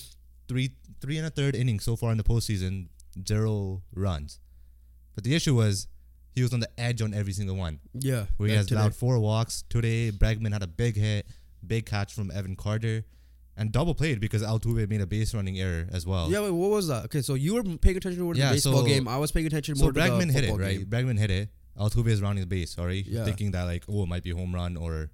a third inning so far in the postseason, 0 runs. But the issue was he was on the edge on every single one. Yeah. Where he has allowed 4 walks. Today, Bregman had a big hit, big catch from Evan Carter, and double played because Altuve made a base running error as well. Yeah, wait, what was that? Okay, so you were paying attention to the baseball game. I was paying attention more to the football game. So Bregman hit it, right? Bregman hit it. Altuve is rounding the base, thinking that it might be home run or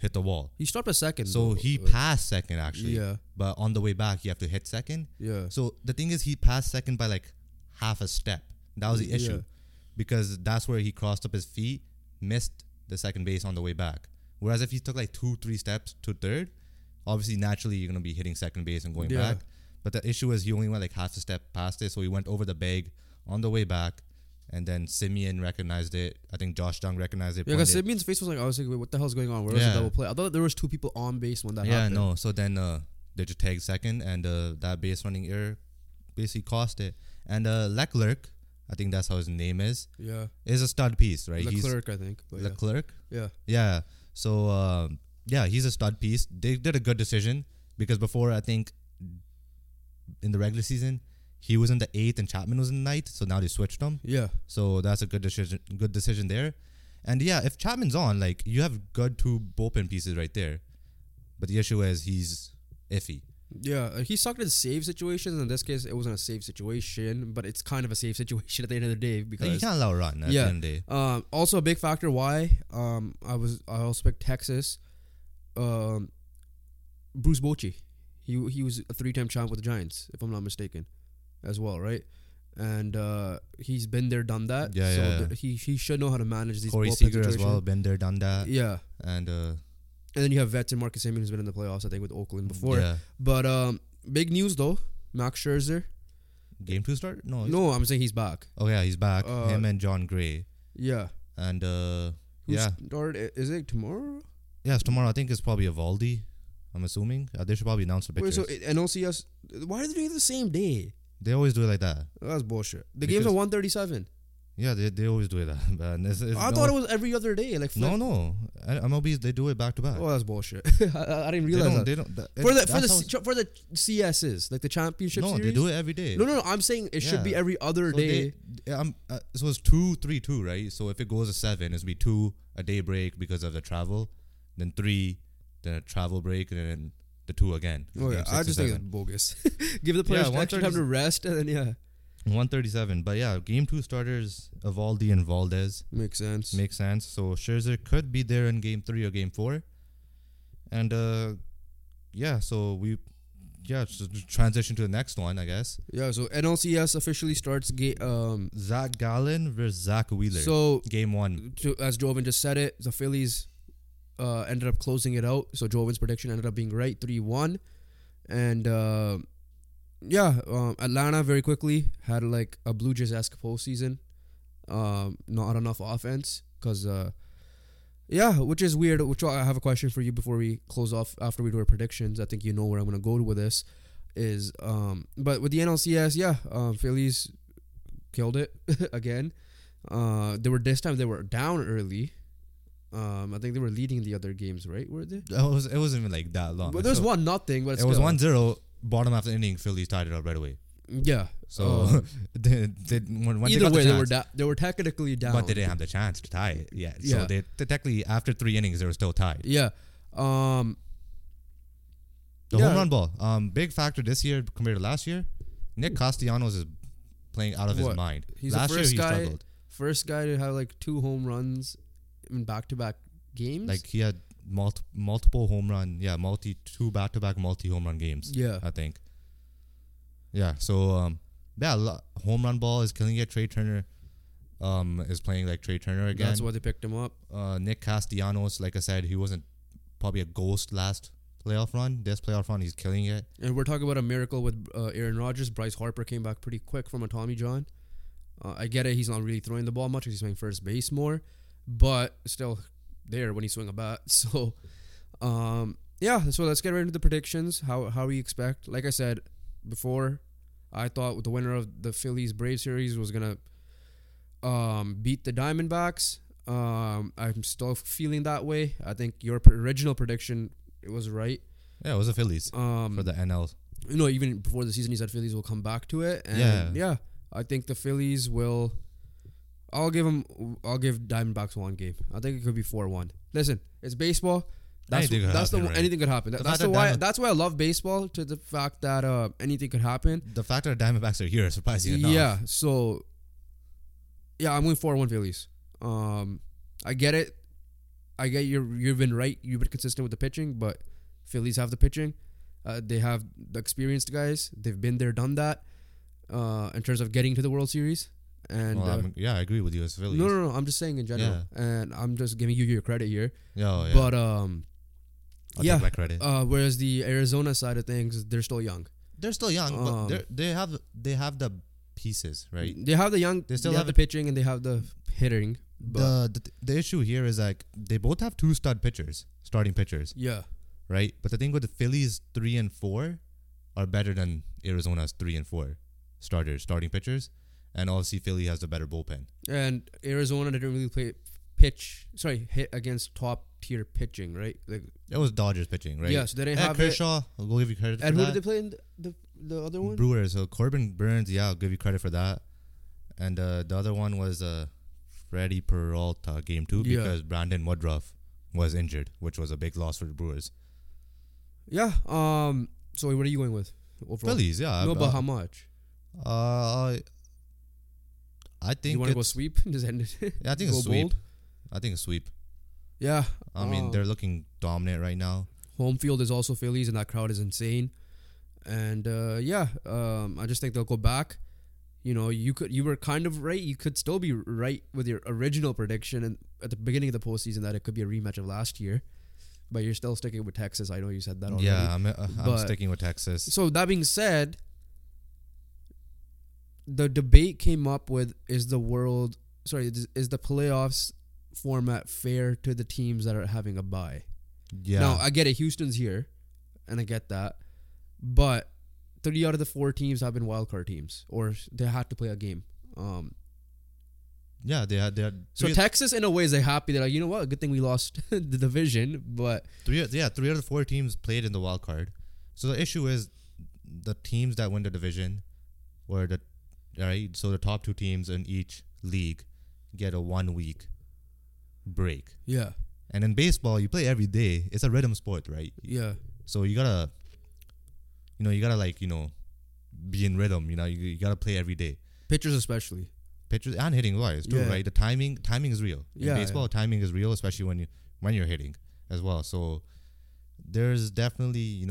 hit the wall. He stopped at second. So he passed second actually. Yeah. But on the way back, you have to hit second. Yeah. So the thing is, he passed second by like half a step. That was the issue, because that's where he crossed up his feet, missed the second base on the way back. Whereas if he took like 2-3 steps to third, obviously naturally you're gonna be hitting second base and going back. But the issue is he only went like half a step past it, so he went over the bag on the way back. And then Simeon recognized it. I think Josh Jung recognized it. Yeah, because Simeon's face was like, I was like, wait, what the hell's going on? Where was the double play? I thought there was 2 people on base when that happened. Yeah, no. So then they just tagged second, and that base running error basically cost it. And Leclerc, I think that's how his name is. Yeah. Is a stud piece, right? Leclerc, I think. Leclerc? Yeah. Yeah. So, he's a stud piece. They did a good decision because before, I think, in the regular season, he was in the 8th and Chapman was in the 9th, so now they switched him. Yeah. So that's a good decision there. And yeah, if Chapman's on, like, you have good 2 bullpen pieces right there. But the issue is he's iffy. Yeah, he sucked in save situations. In this case, it wasn't a save situation, but it's kind of a save situation at the end of the day because you can't allow a run at the end of the day. Also a big factor why I also picked Texas. Bruce Bochy. He was a 3-time champ with the Giants, if I'm not mistaken, as well, right? And he's been there, done that. Yeah, so he should know how to manage these. Corey Seager as well, been there, done that. Yeah. And then you have vets and Marcus Semien, who's been in the playoffs, I think, with Oakland before. Yeah. But big news though, Max Scherzer. Game 2 start? No, I'm saying he's back. Oh yeah, he's back. Him and John Gray. Yeah. And who's start? Is it tomorrow? Yeah, it's tomorrow. I think it's probably Eovaldi. I'm assuming. They should probably announce the pictures. Wait, so NOCS, why are they doing it the same day? They always do it like that. That's bullshit. The games are 1:37. Yeah, they always do it that. I thought it was every other day. Like No. MLBs, they do it back to back. Oh, that's bullshit. I didn't realize that. They don't, for the CSs, like the championship series. No, they do it every day. No. I'm saying it should be every other day. So it's 2-3-2, right? So if it goes to 7, it's be 2, a day break because of the travel, then 3, then a travel break, and then the 2 again. Oh, yeah. I just think it's bogus. Give the players extra time to rest, and then, 137, but game 2 starters Eovaldi and Valdez. Makes sense. So Scherzer could be there in game 3 or game 4, and so transition to the next one, I guess. Yeah, so NLCS officially starts Zach Gallen versus Zach Wheeler. So game 1. As Jovan just said it, the Phillies ended up closing it out. So Jovan's prediction ended up being right, 3-1, and. Atlanta very quickly had like a Blue Jays-esque postseason. Not enough offense because, which is weird. Which I have a question for you before we close off after we do our predictions. I think you know where I'm gonna go with this. Is but with the NLCS, Phillies killed it again. They were down early. I think they were leading the other games, right? Were they? It wasn't even like that long. But there was 1-0. But it was 1-0. Bottom half of the inning, Phillies tied it up right away. Yeah. So they were technically down, but they didn't have the chance to tie it. Yeah. So they technically after 3 innings they were still tied. Yeah. The home run ball. Big factor this year compared to last year. Nick Castellanos is playing out of his mind. Last year he struggled. First guy to have like 2 home runs in back-to-back games. Like he had. Multiple home run, two back-to-back multi-home run games. Yeah, I think. Yeah, so home run ball is killing it. Trey Turner, is playing like Trey Turner again. That's why they picked him up. Nick Castellanos, like I said, he wasn't probably a ghost last playoff run. This playoff run, he's killing it. And we're talking about a miracle with Aaron Rodgers. Bryce Harper came back pretty quick from a Tommy John. I get it. He's not really throwing the ball much because he's playing first base more, but still. There when he swung a bat. So so let's get right into the predictions. How we expect. Like I said before, I thought the winner of the Phillies Braves series was gonna beat the Diamondbacks. I'm still feeling that way. I think your original prediction, it was right. Yeah, it was the Phillies for the NL. Even before the season he said Phillies will come back to it. And I think the Phillies will. I'll give Diamondbacks 1 game. I think it could be 4-1. Listen, it's baseball. Anything could happen. That's why I love baseball, to the fact that anything could happen. The fact that Diamondbacks are here is surprising enough. Yeah. So, I'm going 4-1 Phillies. I get it. I get you've been right. You've been consistent with the pitching, but Phillies have the pitching. They have the experienced guys. They've been there, done that. In terms of getting to the World Series. And I agree with you as Phillies. No, I'm just saying in general, and I'm just giving you your credit here. Oh, yeah. But I'll take my credit. Whereas the Arizona side of things, they're still young. But they have the pieces, right? They have the young. They have the pitching and they have the hitting. But the issue here is like they both have 2 stud pitchers, starting pitchers. Yeah. Right, but the thing with the Phillies 3 and 4 are better than Arizona's 3 and 4 starting pitchers. And obviously, Philly has the better bullpen. And Arizona didn't really hit against top-tier pitching, right? Like it was Dodgers pitching, right? Yeah, so they didn't have Kershaw, I'll give you credit for that. And who did they play in the other one? Brewers. So Corbin Burns, I'll give you credit for that. And the other one was Freddie Peralta, game 2, because Brandon Woodruff was injured, which was a big loss for the Brewers. Yeah. So what are you going with overall? Phillies, yeah. No, but how much? I think you want to go sweep? Just end it. Yeah, I think a sweep. Bold. I think a sweep. Yeah. I mean, they're looking dominant right now. Home field is also Phillies, and that crowd is insane. And I just think they'll go back. You were kind of right. You could still be right with your original prediction and at the beginning of the postseason that it could be a rematch of last year. But you're still sticking with Texas. I know you said that already. Yeah, I'm sticking with Texas. So that being said, the debate came up with is the playoffs format fair to the teams that are having a bye? Yeah. Now I get it. Houston's here. and I get that. But 3 out of the 4 teams have been wildcard teams, or they had to play a game. Yeah, they had. So Texas, in a way, is like happy. They're like, you know what? Good thing we lost the division. But 3 out of the 4 teams played in the wild card. So the issue is the teams that win the division, or the right. So the top 2 teams in each league get a 1 week break. Yeah. And in baseball, you play every day. It's a rhythm sport, right? Yeah. So you gotta be in rhythm. You know, you gotta play every day. Pitchers especially. Pitchers and hitting wise too, yeah. Right? The timing is real. In baseball, timing is real, especially when you're hitting as well. So there's definitely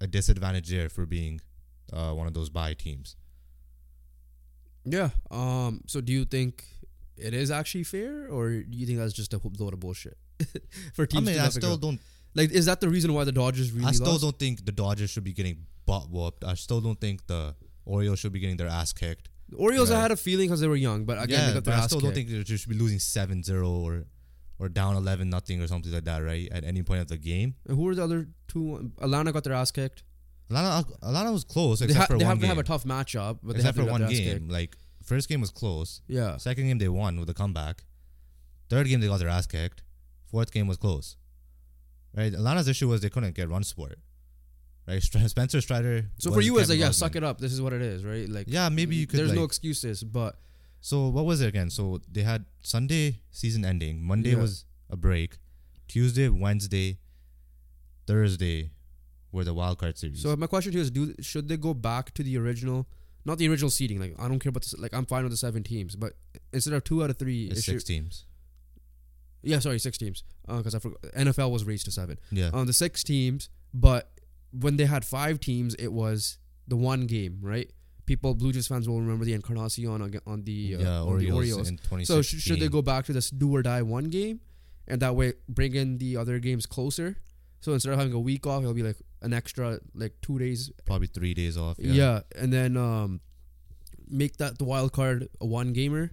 a disadvantage there for being one of those bye teams. Yeah. So do you think it is actually fair, or do you think that's just a load of bullshit for teams? I mean, I still don't like. Is that the reason why the Dodgers really? I still don't think the Dodgers should be getting butt whooped. I still don't think the Orioles should be getting their ass kicked. The Orioles, right. I had a feeling because they were young, but again, they got their ass kicked. I still don't think they should be losing 7-0 or down 11-0 or something like that, right? At any point of the game. And who were the other two? Atlanta got their ass kicked. Atlanta was close, except for one game. They have to have a tough matchup, but except for one game. Like, first game was close. Yeah. Second game, they won with a comeback. Third game, they got their ass kicked. Fourth game was close. Right? Atlanta's issue was they couldn't get run support. Right, Spencer Strider. So for you, it's like, suck it up. This is what it is, right? Like, yeah, maybe you could. There's no excuses, but. So what was it again? So they had Sunday season ending. Monday was a break. Tuesday, Wednesday, Thursday, were the wildcard series. So my question to you is, should they go back to the original? Not the original seeding. Like, I don't care about this. Like, I'm fine with the 7 teams, but instead of 2 out of 3, it's 6 teams. Yeah, sorry, 6 teams. Because I forgot NFL was raised to 7. Yeah. The 6 teams, but. When they had 5 teams, it was the one game, right? People, Blue Jays fans will remember the Encarnacion on the Orioles. In 2016. So should they go back to this do or die one game, and that way bring in the other games closer? So instead of having a week off, it'll be like an extra 2 days, probably 3 days off. Yeah, and then make that the wild card a one gamer,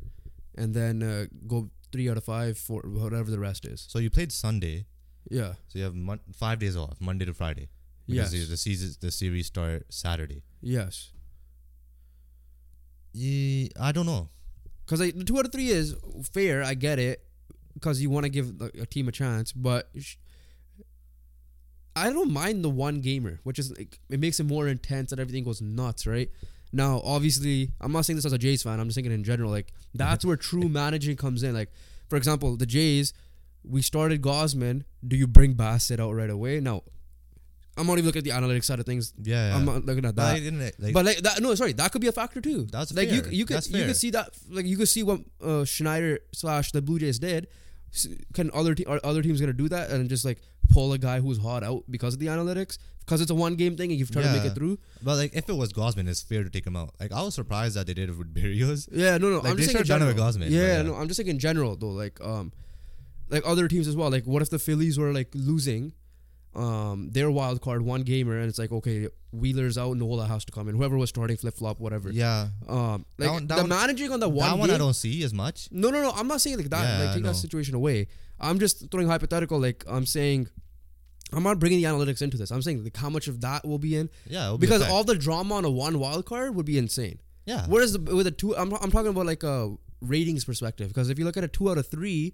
and then go 3 out of 5 for whatever the rest is. So you played Sunday. Yeah. So you have 5 days off, Monday to Friday. Because the series start Saturday. Yes. Yeah, I don't know. Because the 2 out of 3 is fair. I get it. Because you want to give a team a chance. But I don't mind the one gamer. Which is it makes it more intense and everything goes nuts, right? Now, obviously, I'm not saying this as a Jays fan. I'm just thinking in general. That's where true managing comes in. Like, for example, the Jays, we started Gosman. Do you bring Bassett out right away? No. I'm not even looking at the analytics side of things. Yeah. I'm not looking at that. That could be a factor too. That's fair. You could see that. Like, you could see what Schneider / the Blue Jays did. Can other teams gonna do that and just pull a guy who's hot out because of the analytics? Because it's a one game thing and you've tried to make it through. But if it was Gosman, it's fair to take him out. I was surprised that they did it with Berrios. Yeah, no. I'm just saying done with Gosman. Yeah, no. I'm just saying in general though. Other teams as well. Like, what if the Phillies were losing? Their wild card one gamer, and it's okay, Wheeler's out, Nola has to come in, whoever was starting, flip flop, whatever. Yeah. The managing on the one. That one game, I don't see as much. No. I'm not saying that. That situation away. I'm just throwing hypothetical. I'm saying, I'm not bringing the analytics into this. I'm saying how much of that will be in. Yeah. Because all the drama on a one wild card would be insane. Yeah. Whereas with a 2, I'm talking about a ratings perspective. Because if you look at a 2 out of 3.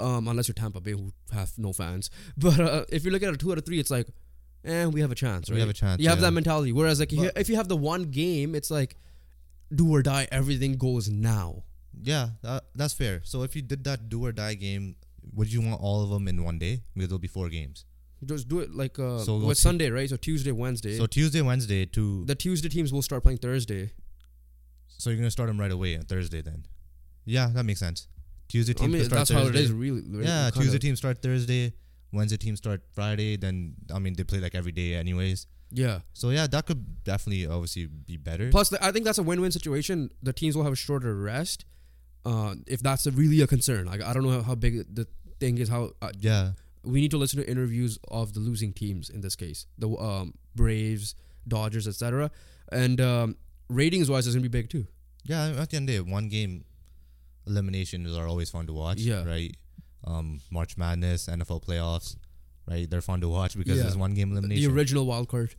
Unless you're Tampa Bay, who have no fans. But if you look at a 2 out of 3, it's we have a chance, right? We have a chance. You have that mentality. Whereas if you have the one game, it's do or die, everything goes now. Yeah, that's fair. So if you did that do or die game, would you want all of them in one day? Because there'll be 4 games. Just do it Sunday, right? So Tuesday, Wednesday. So Tuesday, Wednesday to... The Tuesday teams will start playing Thursday. So you're going to start them right away on Thursday then. Yeah, that makes sense. Tuesday team start Thursday. How it is really. Yeah, Tuesday team start Thursday, Wednesday team start Friday. Then they play every day anyways. Yeah. So yeah, that could definitely obviously be better. Plus, I think that's a win-win situation. The teams will have a shorter rest, if that's really a concern. I don't know how big the thing is. How we need to listen to interviews of the losing teams in this case, the Braves, Dodgers, etc. And ratings wise, it's gonna be big too. Yeah, at the end of the day, one game. Eliminations are always fun to watch, right? March Madness, NFL playoffs, right? They're fun to watch because there's one game elimination. The original wildcard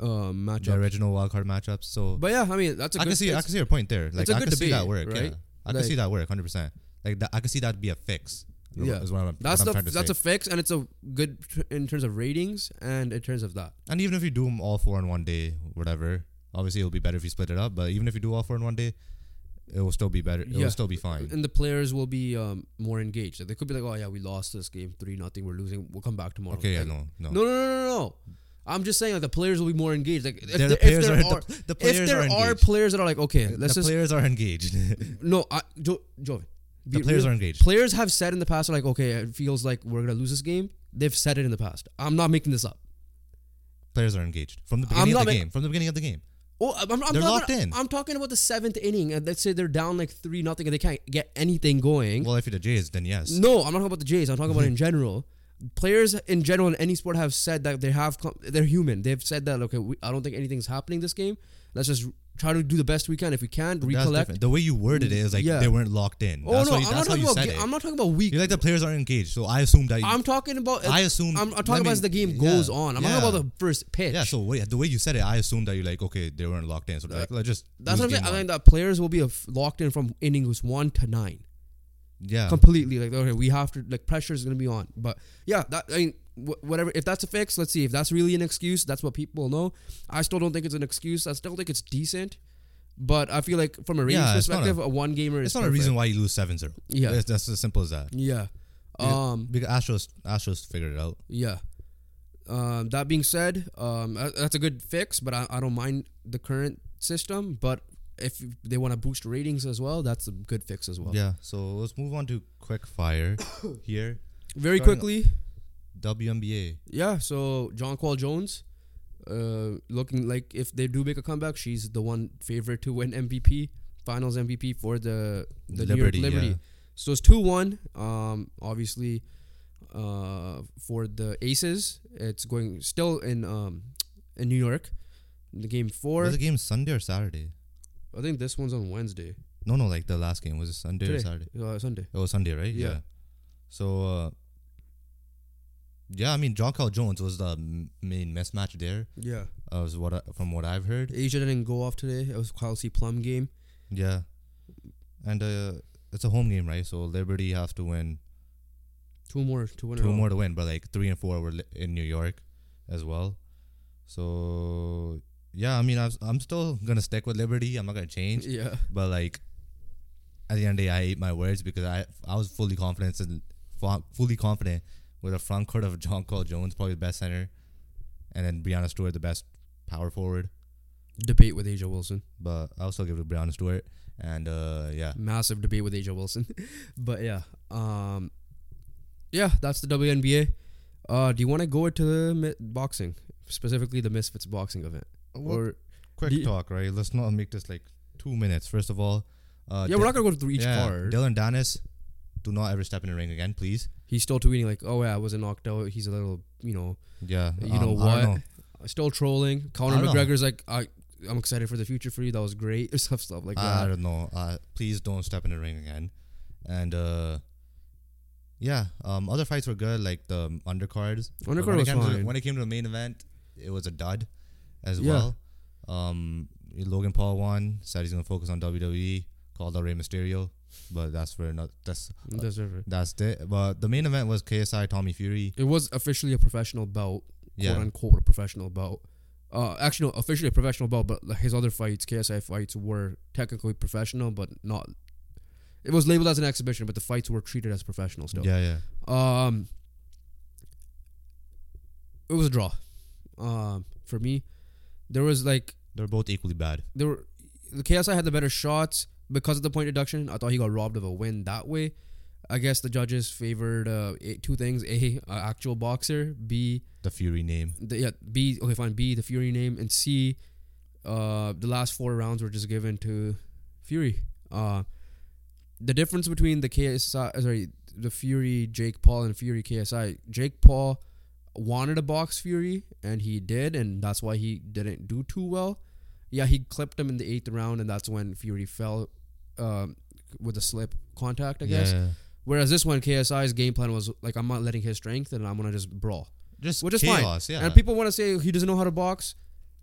matchup. The original wildcard matchups. So, but yeah, I mean, that's a good. I can see your point there. Like, I can see that work. Right? Yeah. I can see that work 100%. Like, I can see that be a fix. Yeah, is what I'm, that's a fix, and it's a good in terms of ratings and in terms of that. And even if you do them all four in one day, whatever, obviously it'll be better if you split it up. But even if you do all four in one day, it will still be better. It will still be fine, and the players will be more engaged. Like, they could be like, "Oh yeah, we lost this game 3-0. We're losing. We'll come back tomorrow." Okay, like, yeah, no. I'm just saying, like, the players will be more engaged. Like, if there are players that are like, okay, let's just. The players are engaged. No, Jovi. The players are engaged. Players have said in the past, like, okay, it feels like we're going to lose this game. They've said it in the past. I'm not making this up. Players are engaged from the beginning of the game. From the beginning of the game. Oh, they're locked in. I'm talking about the 7th inning. And let's say they're down like 3-0 and they can't get anything going. Well, if you're the Jays, then yes. No, I'm not talking about the Jays. I'm talking about in general. Players in general in any sport have said that they're human. They've said that, okay, I don't think anything's happening this game. Let's just try to do the best we can. If we can't, recollect. The way you worded it is like they weren't locked in. I'm not talking about weak. You're like, the players aren't engaged, so I assume that. I'm talking about as the game goes on. I'm talking about the first pitch. Yeah, so the way you said it, I assume that you're like, okay, they weren't locked in, so like, let's just. That's what I'm saying. I think that players will be locked in from innings 1 to 9. Yeah, completely. Like, okay, we have to, like, pressure is gonna be on. But yeah, that I mean. Whatever, if that's a fix, let's see. If that's really an excuse, that's what people know. I still don't think it's an excuse. I still think it's decent, but I feel like from a ratings perspective, a one gamer is not a reason why you lose 7-0. Yeah, that's as simple as that. Yeah, because Astros figured it out. Yeah. That being said, that's a good fix, but I don't mind the current system. But if they want to boost ratings as well, that's a good fix as well. Yeah. So let's move on to quick fire here. Very quickly. WNBA. Yeah, so Jonquel Jones, looking like if they do make a comeback, she's the one favorite to win MVP, Finals MVP for the Liberty. New York Liberty. Yeah. So it's 2-1. Obviously, for the Aces, it's going still in New York. The game 4. Was the game Sunday or Saturday? I think this one's on Wednesday. No, like the last game was it Sunday or Saturday? Sunday. Oh, Sunday, right? Yeah. So. Yeah, I mean, Jonquel Jones was the main mismatch there. Yeah. Was from what I've heard. Asia didn't go off today. It was Kelsey Plum game. Yeah. And it's a home game, right? So Liberty have to win. Two more to win, but like 3 and 4 were in New York as well. So, yeah, I mean, I'm still going to stick with Liberty. I'm not going to change. Yeah. But like, at the end of the day, I ate my words because I was fully confident. With a front court of Jonquel Jones, probably the best center. And then Breanna Stewart, the best power forward. Debate with A'ja Wilson. But I'll still give it to Breanna Stewart. And, yeah. Massive debate with A'ja Wilson. But, yeah. Yeah, that's the WNBA. Do you want to go into the boxing? Specifically, the Misfits boxing event. Well, or quick talk, right? Let's not make this, like, 2 minutes. First of all. We're not going to go through each card. Dylan Danis, do not ever step in the ring again, please. He's still tweeting like, "Oh yeah, I wasn't knocked out." He's a little, still trolling. Conor McGregor's like, "I'm excited for the future for you. That was great." Or stuff like that. I don't know. Please don't step in the ring again. And other fights were good, like the undercards. Undercard was fine. When it came to the main event, it was a dud, as well. Logan Paul won. Said he's gonna focus on WWE. Called out Rey Mysterio. But that's for not. That's it. But the main event was KSI Tommy Fury. It was officially a professional bout, quote unquote, a professional bout. Actually, no, officially a professional bout. But his other fights, KSI fights, were technically professional, but not. It was labeled as an exhibition, but the fights were treated as professional still. Yeah. It was a draw. For me, there was like they're both equally bad. The KSI had the better shots. Because of the point deduction, I thought he got robbed of a win that way. I guess the judges favored two things: A, actual boxer; B, the Fury name. B, the Fury name; and C, the last 4 rounds were just given to Fury. The difference between the Fury Jake Paul and Fury KSI. Jake Paul wanted to box Fury, and he did, and that's why he didn't do too well. Yeah, he clipped him in the 8th round, and that's when Fury fell with a slip contact, I guess. Whereas this one, KSI's game plan was like, I'm not letting his strength, and I'm gonna just brawl, which is chaos, fine. Yeah. And people want to say he doesn't know how to box.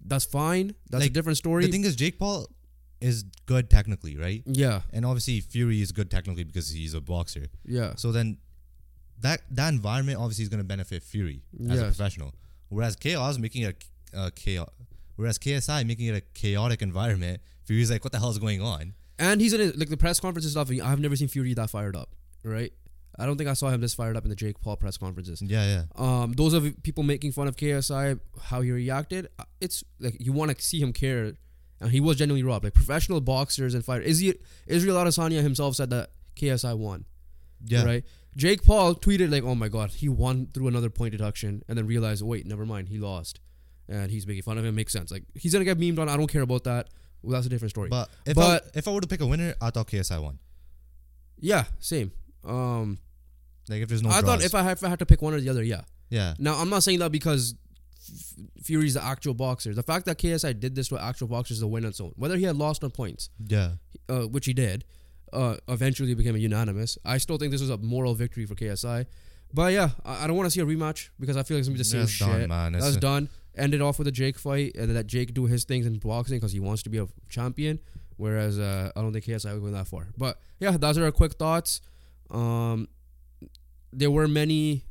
That's fine. That's a different story. The thing is, Jake Paul is good technically, right? Yeah. And obviously, Fury is good technically because he's a boxer. Yeah. So then, that environment obviously is gonna benefit Fury as a professional, whereas Chaos making it a chaos. Whereas KSI making it a chaotic environment, Fury's like, what the hell is going on? And he's in like the press conference and stuff. I've never seen Fury that fired up, right? I don't think I saw him this fired up in the Jake Paul press conferences. Yeah, yeah. Those are people making fun of KSI, how he reacted. It's like you want to see him care, and he was genuinely robbed. Like professional boxers and fighters. Israel Adesanya himself said that KSI won. Yeah. Right. Jake Paul tweeted like, "Oh my God, he won through another point deduction," and then realized, "Wait, never mind, he lost." And he's making fun of him. Makes sense. Like he's gonna get memed on. I don't care about that. Well, that's a different story. But if I were to pick a winner, I thought KSI won. Yeah, same. Like if there's no draws. Thought if I had to pick one or the other, yeah. Yeah. Now I'm not saying that because Fury's the actual boxer. The fact that KSI did this to an actual boxer is a win on its own. Whether he had lost on points, yeah, which he did, eventually became a unanimous. I still think this was a moral victory for KSI. But yeah, I don't want to see a rematch because I feel like it's gonna be the same shit. That's done. Ended off with a Jake fight and let Jake do his things in boxing because he wants to be a champion. Whereas I don't think KSI would go that far. But yeah, those are our quick thoughts. There were many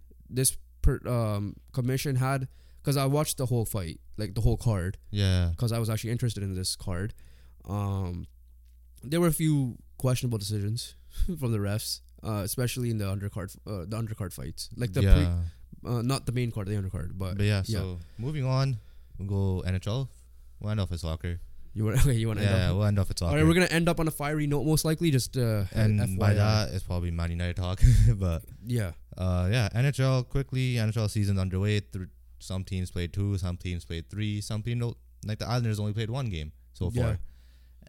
commission had, because I watched the whole fight, like the whole card. Yeah. Because I was actually interested in this card. There were a few questionable decisions from the refs, especially in the undercard fights, like the not the main card, the undercard. But yeah, so moving on, we'll go NHL. We'll end off with soccer. We'll end off with soccer. All right, we're going to end up on a fiery note most likely. Just and FYI. By that, it's probably Man United talk. But yeah. NHL, quickly, NHL season's underway. Some teams played 2, some teams played 3. Some people, like the Islanders, only played 1 game so far.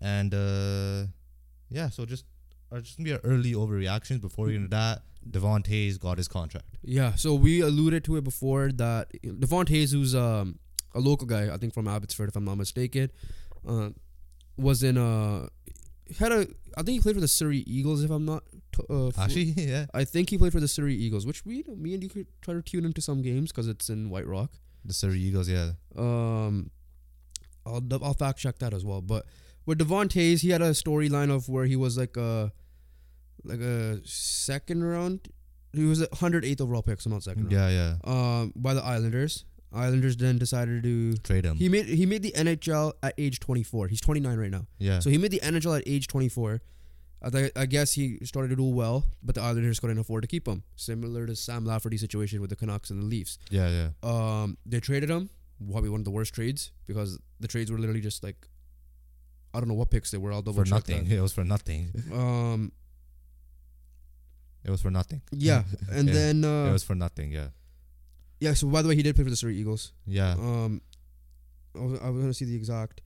And so just going to be our early overreactions. Before we get into that, Devonte Hayes got his contract. Yeah, so we alluded to it before that Devonte Hayes, who's a local guy, I think from Abbotsford, if I'm not mistaken, I think he played for the Surrey Eagles, if I'm not. Actually, yeah. I think he played for the Surrey Eagles, which me and you could try to tune into some games because it's in White Rock. The Surrey Eagles, yeah. I'll fact check that as well, but. With Devonte Hayes, he had a storyline of where he was like a second round. He was 108th overall pick, so not second round. Yeah, yeah. By the Islanders. Islanders then decided to trade him. He made the NHL at age 24. He's 29 right now. Yeah. So he made the NHL at age 24. I guess he started to do well, but the Islanders couldn't afford to keep him. Similar to Sam Lafferty's situation with the Canucks and the Leafs. Yeah, yeah. They traded him. Probably one of the worst trades because the trades were literally just like. I don't know what picks they were. I'll double check nothing. That. It was for nothing. It was for nothing. Yeah, and then it was for nothing. Yeah. Yeah. So by the way, he did play for the Surrey Eagles. Yeah. I was gonna see the exact,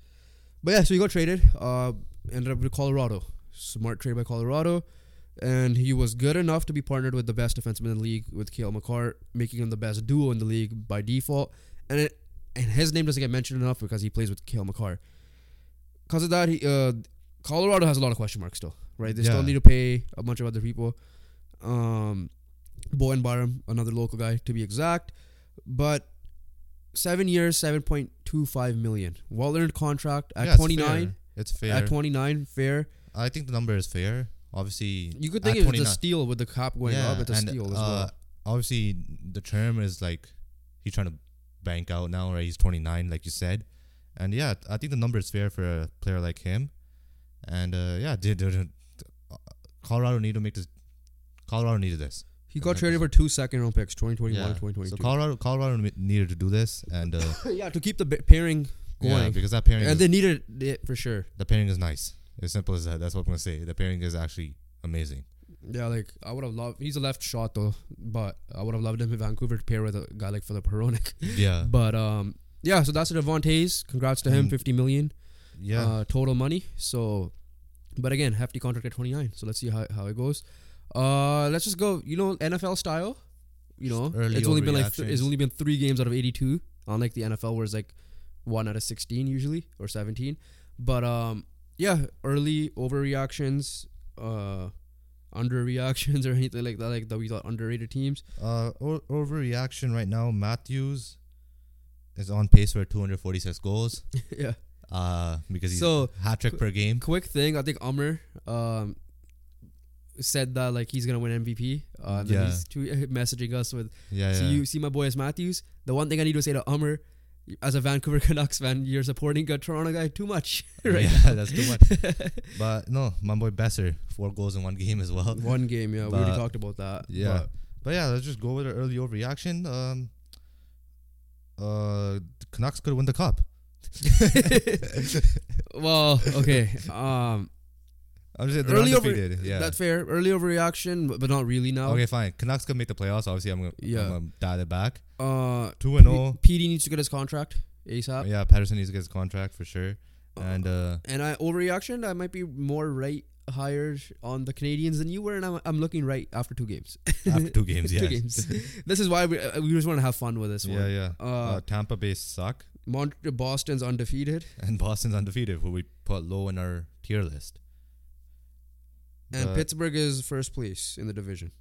but yeah. So he got traded. Ended up with Colorado. Smart trade by Colorado, and he was good enough to be partnered with the best defenseman in the league, with Cale McCarr, making him the best duo in the league by default. And his name doesn't get mentioned enough because he plays with Cale McCarr. Because of that, Colorado has a lot of question marks still, right? They still need to pay a bunch of other people. Bowen Byram, another local guy to be exact. But 7 years, $7.25 million. Well-earned contract at 29. It's fair. At 29, fair. I think the number is fair. Obviously, you could think it's a steal with the cap going up. It's a steal as well. Obviously, the term is like he's trying to bank out now, right? He's 29, like you said. And yeah, I think the number is fair for a player like him. And Colorado needed this. He got traded for 2 second round picks, 2021, 2022. So Colorado needed to do this, and to keep the pairing going. Yeah, because that pairing they needed it for sure. The pairing is nice. As simple as that. That's what I'm gonna say. The pairing is actually amazing. Yeah, like I would have loved. He's a left shot though, but I would have loved him in Vancouver to pair with a guy like Filip Hronek. Yeah, but yeah, so that's Devonte Hayes. Congrats to him, 50 million. Yeah. Total money. So, but again, hefty contract at 29. So let's see how it goes. Let's just go, NFL style. It's only been 3 games out of 82. Unlike the NFL where it's like 1 out of 16 usually or 17. But early overreactions. underreactions or anything like that, like that we thought underrated teams. Overreaction right now, Matthews is on pace for 246 goals. Yeah. Because he's hat-trick per game. Quick thing, I think Amr said that like he's gonna win MVP. Yeah. He's messaging us with, you see my boy as Matthews. The one thing I need to say to Amr, as a Vancouver Canucks fan, you're supporting a Toronto guy too much, right? Yeah, that's too much. But no, my boy Besser, 4 goals in 1 game as well. Yeah, we already talked about that. Yeah, but yeah, let's just go with an early overreaction. The Canucks could win the cup. Well, okay. I'm just saying that's fair. Early overreaction, but not really now. Okay, fine. Canucks could make the playoffs. Obviously, I'm gonna dial it back. 2-0. PD needs to get his contract ASAP. Yeah, Patterson needs to get his contract for sure. And I overreaction. I might be more higher on the Canadians than you were, and I'm looking right after 2 games. After 2 games, yeah. 2 games. This is why we just want to have fun with this one. Yeah, yeah. Tampa Bay suck. Boston's undefeated. Who we put low in our tier list. And Pittsburgh is first place in the division.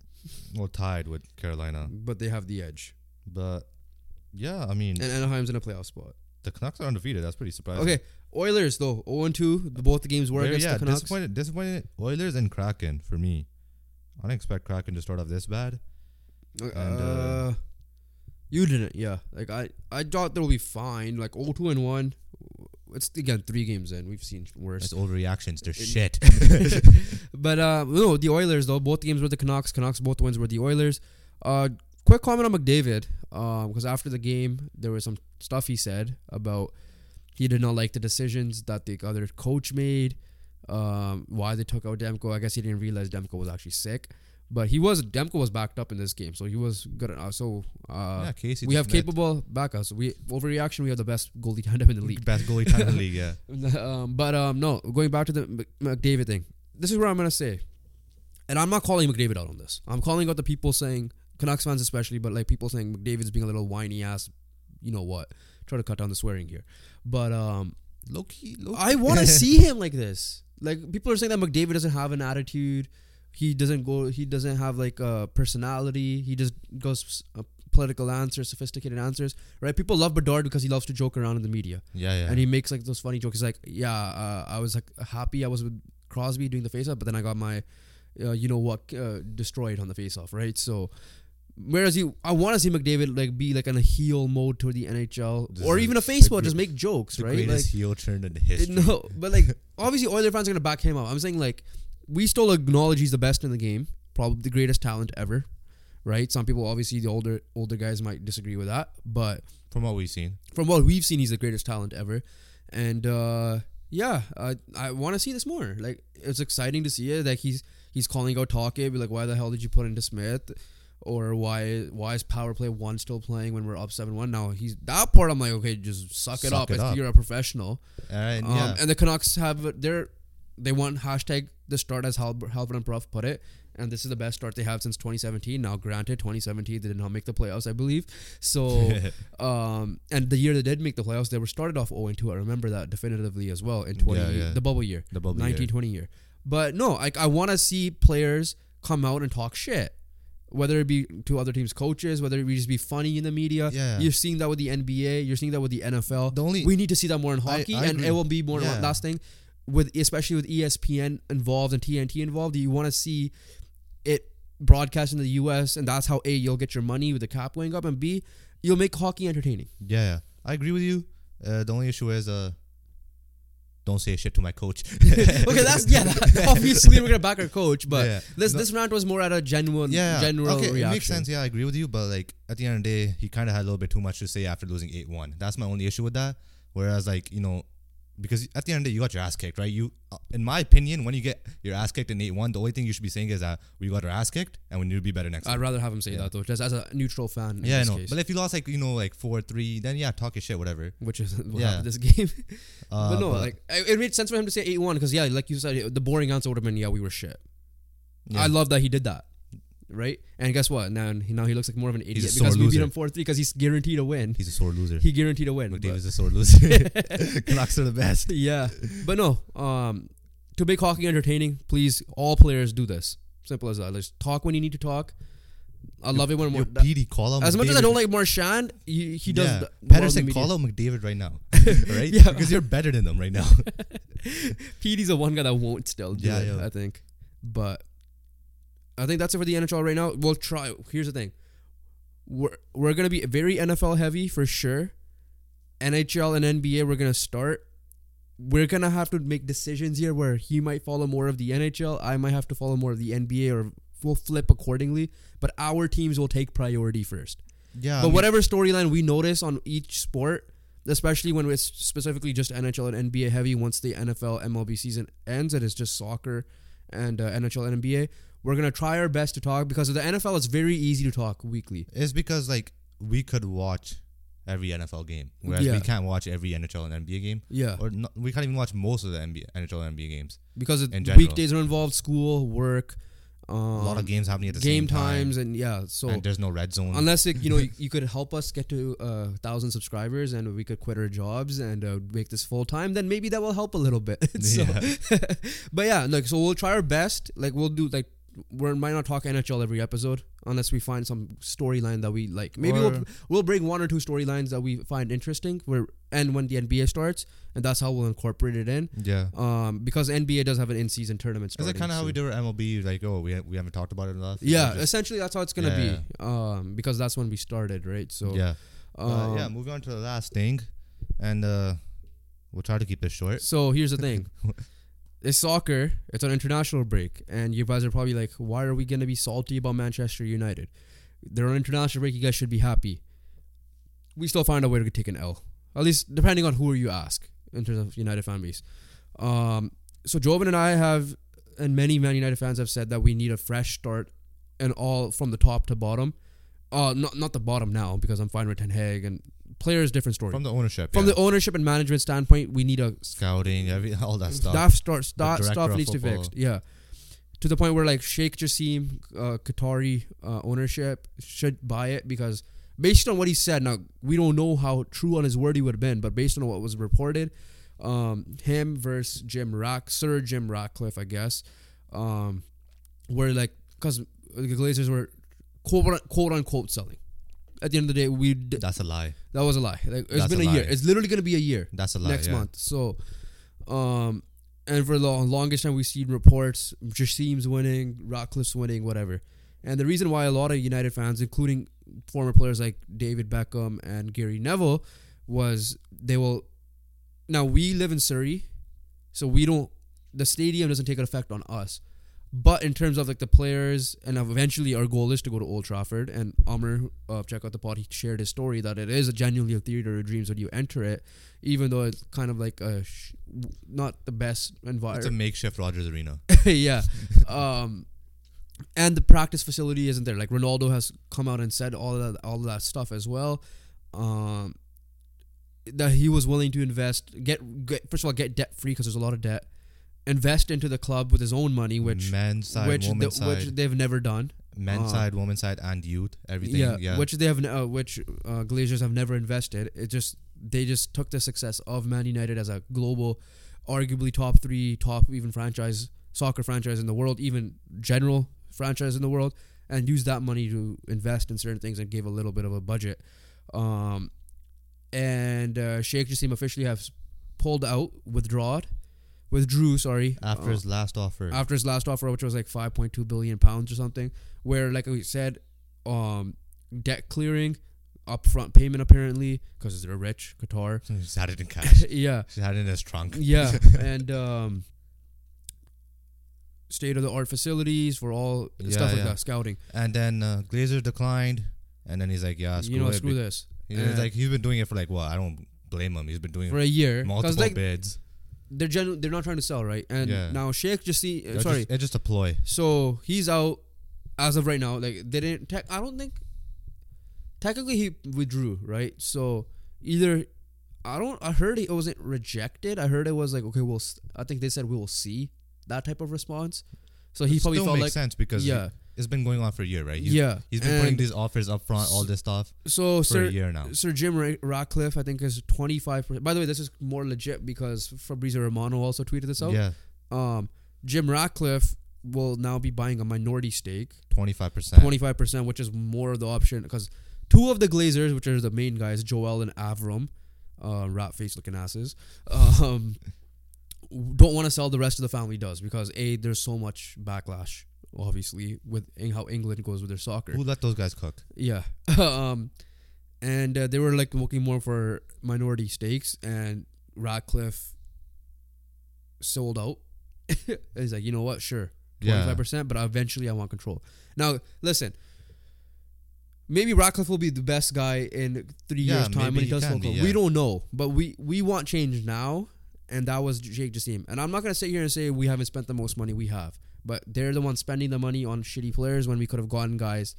Well, tied with Carolina. But they have the edge. But, yeah, I mean... And Anaheim's in a playoff spot. The Canucks are undefeated. That's pretty surprising. Okay, Oilers, though. 0-2. Both the games were against the Canucks. Disappointed. Oilers and Kraken, for me. I didn't expect Kraken to start off this bad. And, you didn't, yeah. Like, I thought they'll be fine. Like, 0-2-1. It's, again, 3 games in. We've seen worse. It's overreactions. They're shit. But, no, the Oilers, though. Both games were the Canucks. Both wins were the Oilers. Quick comment on McDavid. Because after the game, there was some stuff he said about he did not like the decisions that the other coach made. Why they took out Demko. I guess he didn't realize Demko was actually sick. But Demko was backed up in this game, so he was good enough. So Casey we have capable backups. We have the best goalie tandem in the league. No, going back to the McDavid thing. This is where I'm gonna say, and I'm not calling McDavid out on this. I'm calling out the people saying Canucks fans especially, but like people saying McDavid's being a little whiny ass. You know what? Try to cut down the swearing here, but low key. I want to see him like this. Like people are saying that McDavid doesn't have an attitude. He doesn't have like a personality. He just goes political answers, sophisticated answers, right? People love Bedard because he loves to joke around in the media. Yeah, yeah. And he makes like those funny jokes. He's like, I was like happy I was with Crosby doing the face-off, but then I got my, destroyed on the face-off, right? So, whereas I want to see McDavid like be like in a heel mode toward the NHL or even a face mode, just make jokes, right? The greatest heel turn in history. No, but like obviously Oilers fans are gonna back him up. I'm saying like. We still acknowledge he's the best in the game, probably the greatest talent ever, right? Some people, obviously, the older guys might disagree with that, but from what we've seen, he's the greatest talent ever, and I want to see this more. Like it's exciting to see it. Like he's calling out Take, be like, why the hell did you put into Smith, or why is power play 1 still playing when we're up 7-1? Now he's that part. I'm like, okay, just suck it up. You're a professional. And, and the Canucks have they want hashtag the start as Halvard and Prof put it, and this is the best start they have since 2017. Now granted, 2017 they did not make the playoffs, I believe, so and the year they did make the playoffs, they were started off 0-2. I remember that definitively as well in 20 the bubble year, 19-20 year. But no, like I want to see players come out and talk shit, whether it be to other teams' coaches, whether it be just be funny in the media. Yeah. You're seeing that with the NBA, you're seeing that with the NFL. We need to see that more in hockey. I and agree. It will be more in last thing with, especially with ESPN involved and TNT involved, you want to see it broadcast in the US, and that's how A, you'll get your money with the cap going up, and B, you'll make hockey entertaining. Yeah, I agree with you. The only issue is don't say shit to my coach. Okay, that's obviously we're gonna back our coach, but this rant was more at a general reaction. It makes sense. Yeah, I agree with you, but like at the end of the day, he kind of had a little bit too much to say after losing 8-1. That's my only issue with that. Whereas like because at the end of the day, you got your ass kicked, right? You, in my opinion, when you get your ass kicked in 8-1, the only thing you should be saying is that we got our ass kicked and we need to be better next time. I'd rather have him say that, though, just as a neutral fan. Yeah, I know. But if you lost, 4-3, then talk your shit, whatever. Which is what happened this game. It made sense for him to say 8-1 because, like you said, the boring answer would have been, we were shit. Yeah. I love that he did that. Right, and guess what? Now he looks like more of an idiot because we beat him 4-3 because he's guaranteed a win. He's a sore loser. McDavid's a sore loser. Canucks are the best. Yeah, but no. To make hockey entertaining, please, all players do this. Simple as that. Like, talk when you need to talk. I love it when more PD call him. As much as I don't like Marchand, he does. Yeah. Better say call him McDavid right now, right? Yeah, because you're better than them right now. PD's the one guy that won't still do it. Yeah. I think, but I think that's it for the NHL right now. We'll try. Here's the thing, we're gonna be very NFL heavy for sure. NHL and NBA, we're gonna start. We're gonna have to make decisions here where he might follow more of the NHL. I might have to follow more of the NBA, or we'll flip accordingly, but our teams will take priority first. Yeah. But whatever storyline we notice on each sport, especially when it's specifically just NHL and NBA heavy, once the NFL MLB season ends, it is just soccer and NHL and NBA. We're going to try our best to talk, because of the NFL, it's very easy to talk weekly. It's because like we could watch every NFL game, whereas we can't watch every NHL and NBA game. Yeah. Or not, we can't even watch most of the NHL and NBA games. Because weekdays are involved, school, work. A lot of games happening at the same time. Game times and so and there's no red zone. Unless you could help us get to 1,000 subscribers and we could quit our jobs and make this full time, then maybe that will help a little bit. But so we'll try our best. Like we'll do we might not talk NHL every episode unless we find some storyline that we like. Maybe we'll bring one or two storylines that we find interesting. And when the NBA starts, and that's how we'll incorporate it in. Yeah. Because NBA does have an in-season tournament starting. Is it kind of how we do our MLB? Like, we haven't talked about it enough. Yeah, essentially that's how it's gonna be. Because that's when we started, right? So yeah. Moving on to the last thing, and we'll try to keep this short. So here's the thing. It's soccer. It's an international break. And you guys are probably like, why are we going to be salty about Manchester United? They're on international break. You guys should be happy. We still find a way to take an L. At least depending on who you ask in terms of United fan base. So Jovan and I have, and many Man United fans have said that we need a fresh start and all from the top to bottom. Not the bottom now, because I'm fine with Ten Hag and players, different story. From the ownership. From the ownership and management standpoint, we need a... Scouting, all that stuff. Stuff needs to be fixed. Yeah. To the point where Sheikh Jassim, Qatari ownership should buy it, because based on what he said, now we don't know how true on his word he would have been, but based on what was reported, him versus Sir Jim Ratcliffe, I guess, because the Glazers were quote-unquote selling. At the end of the day, that's a lie. That was a lie. It's been a year. It's literally going to be a year. That's a lie. Next month. So, and for the longest time, we've seen reports, Jassim's winning, Ratcliffe's winning, whatever. And the reason why a lot of United fans, including former players like David Beckham and Gary Neville, was they will... Now, we live in Surrey, so we don't... The stadium doesn't take an effect on us. But in terms of the players, and eventually our goal is to go to Old Trafford, and Amr, check out the pod, he shared his story that it is genuinely a theater of dreams when you enter it, even though it's kind of like a not the best environment. It's a makeshift Rogers Arena. Yeah. And the practice facility isn't there. Ronaldo has come out and said all that stuff as well. That he was willing to invest, get debt free, because there's a lot of debt. Invest into the club with his own money, which they've never done. Men's side, women's side, and youth, everything. Yeah. Which they have, Glazers have never invested. They just took the success of Man United as a global, arguably top even franchise, soccer franchise in the world, even general franchise in the world, and used that money to invest in certain things and gave a little bit of a budget. And Sheikh Jassim officially have pulled out, withdrew, after his last offer. After his last offer, which was £5.2 billion or something, where we said, debt clearing, upfront payment apparently, because they're rich, Qatar. So he's had it in cash. Yeah. He's had it in his trunk. Yeah, and state of the art facilities for all stuff that, scouting. And then Glazer declined, and then he's like, screw this. He's been doing it for I don't blame him. He's been doing it for a year, multiple bids. They're not trying to sell, right? And now Sheikh Jassim... it's just a ploy. So he's out as of right now. They didn't... I don't think... Technically, he withdrew, right? So either... I heard it wasn't rejected. I heard it was I think they said we will see that type of response. So he probably felt like... It still makes sense because... Yeah. It's been going on for a year, right? He's been putting these offers up front, all this stuff, for a year now. Sir Jim Ratcliffe, I think, is 25%. By the way, this is more legit because Fabrizio Romano also tweeted this out. Jim Ratcliffe will now be buying a minority stake. 25%, which is more of the option. Because two of the Glazers, which are the main guys, Joel and Avram, rat face looking asses, don't want to sell. The rest of the family does, because A, there's so much backlash, obviously, with how England goes with their soccer. Who let those guys cook? Yeah. They were like looking more for minority stakes, and Ratcliffe sold out. He's like, you know what? Sure. 25%, yeah. But eventually I want control. Now, listen, maybe Ratcliffe will be the best guy in 3 years' time when he does local. Yeah. We don't know, but we want change now, and that was Sheikh Jassim. And I'm not going to sit here and say we haven't spent the most money. We have. But they're the ones spending the money on shitty players when we could have gotten guys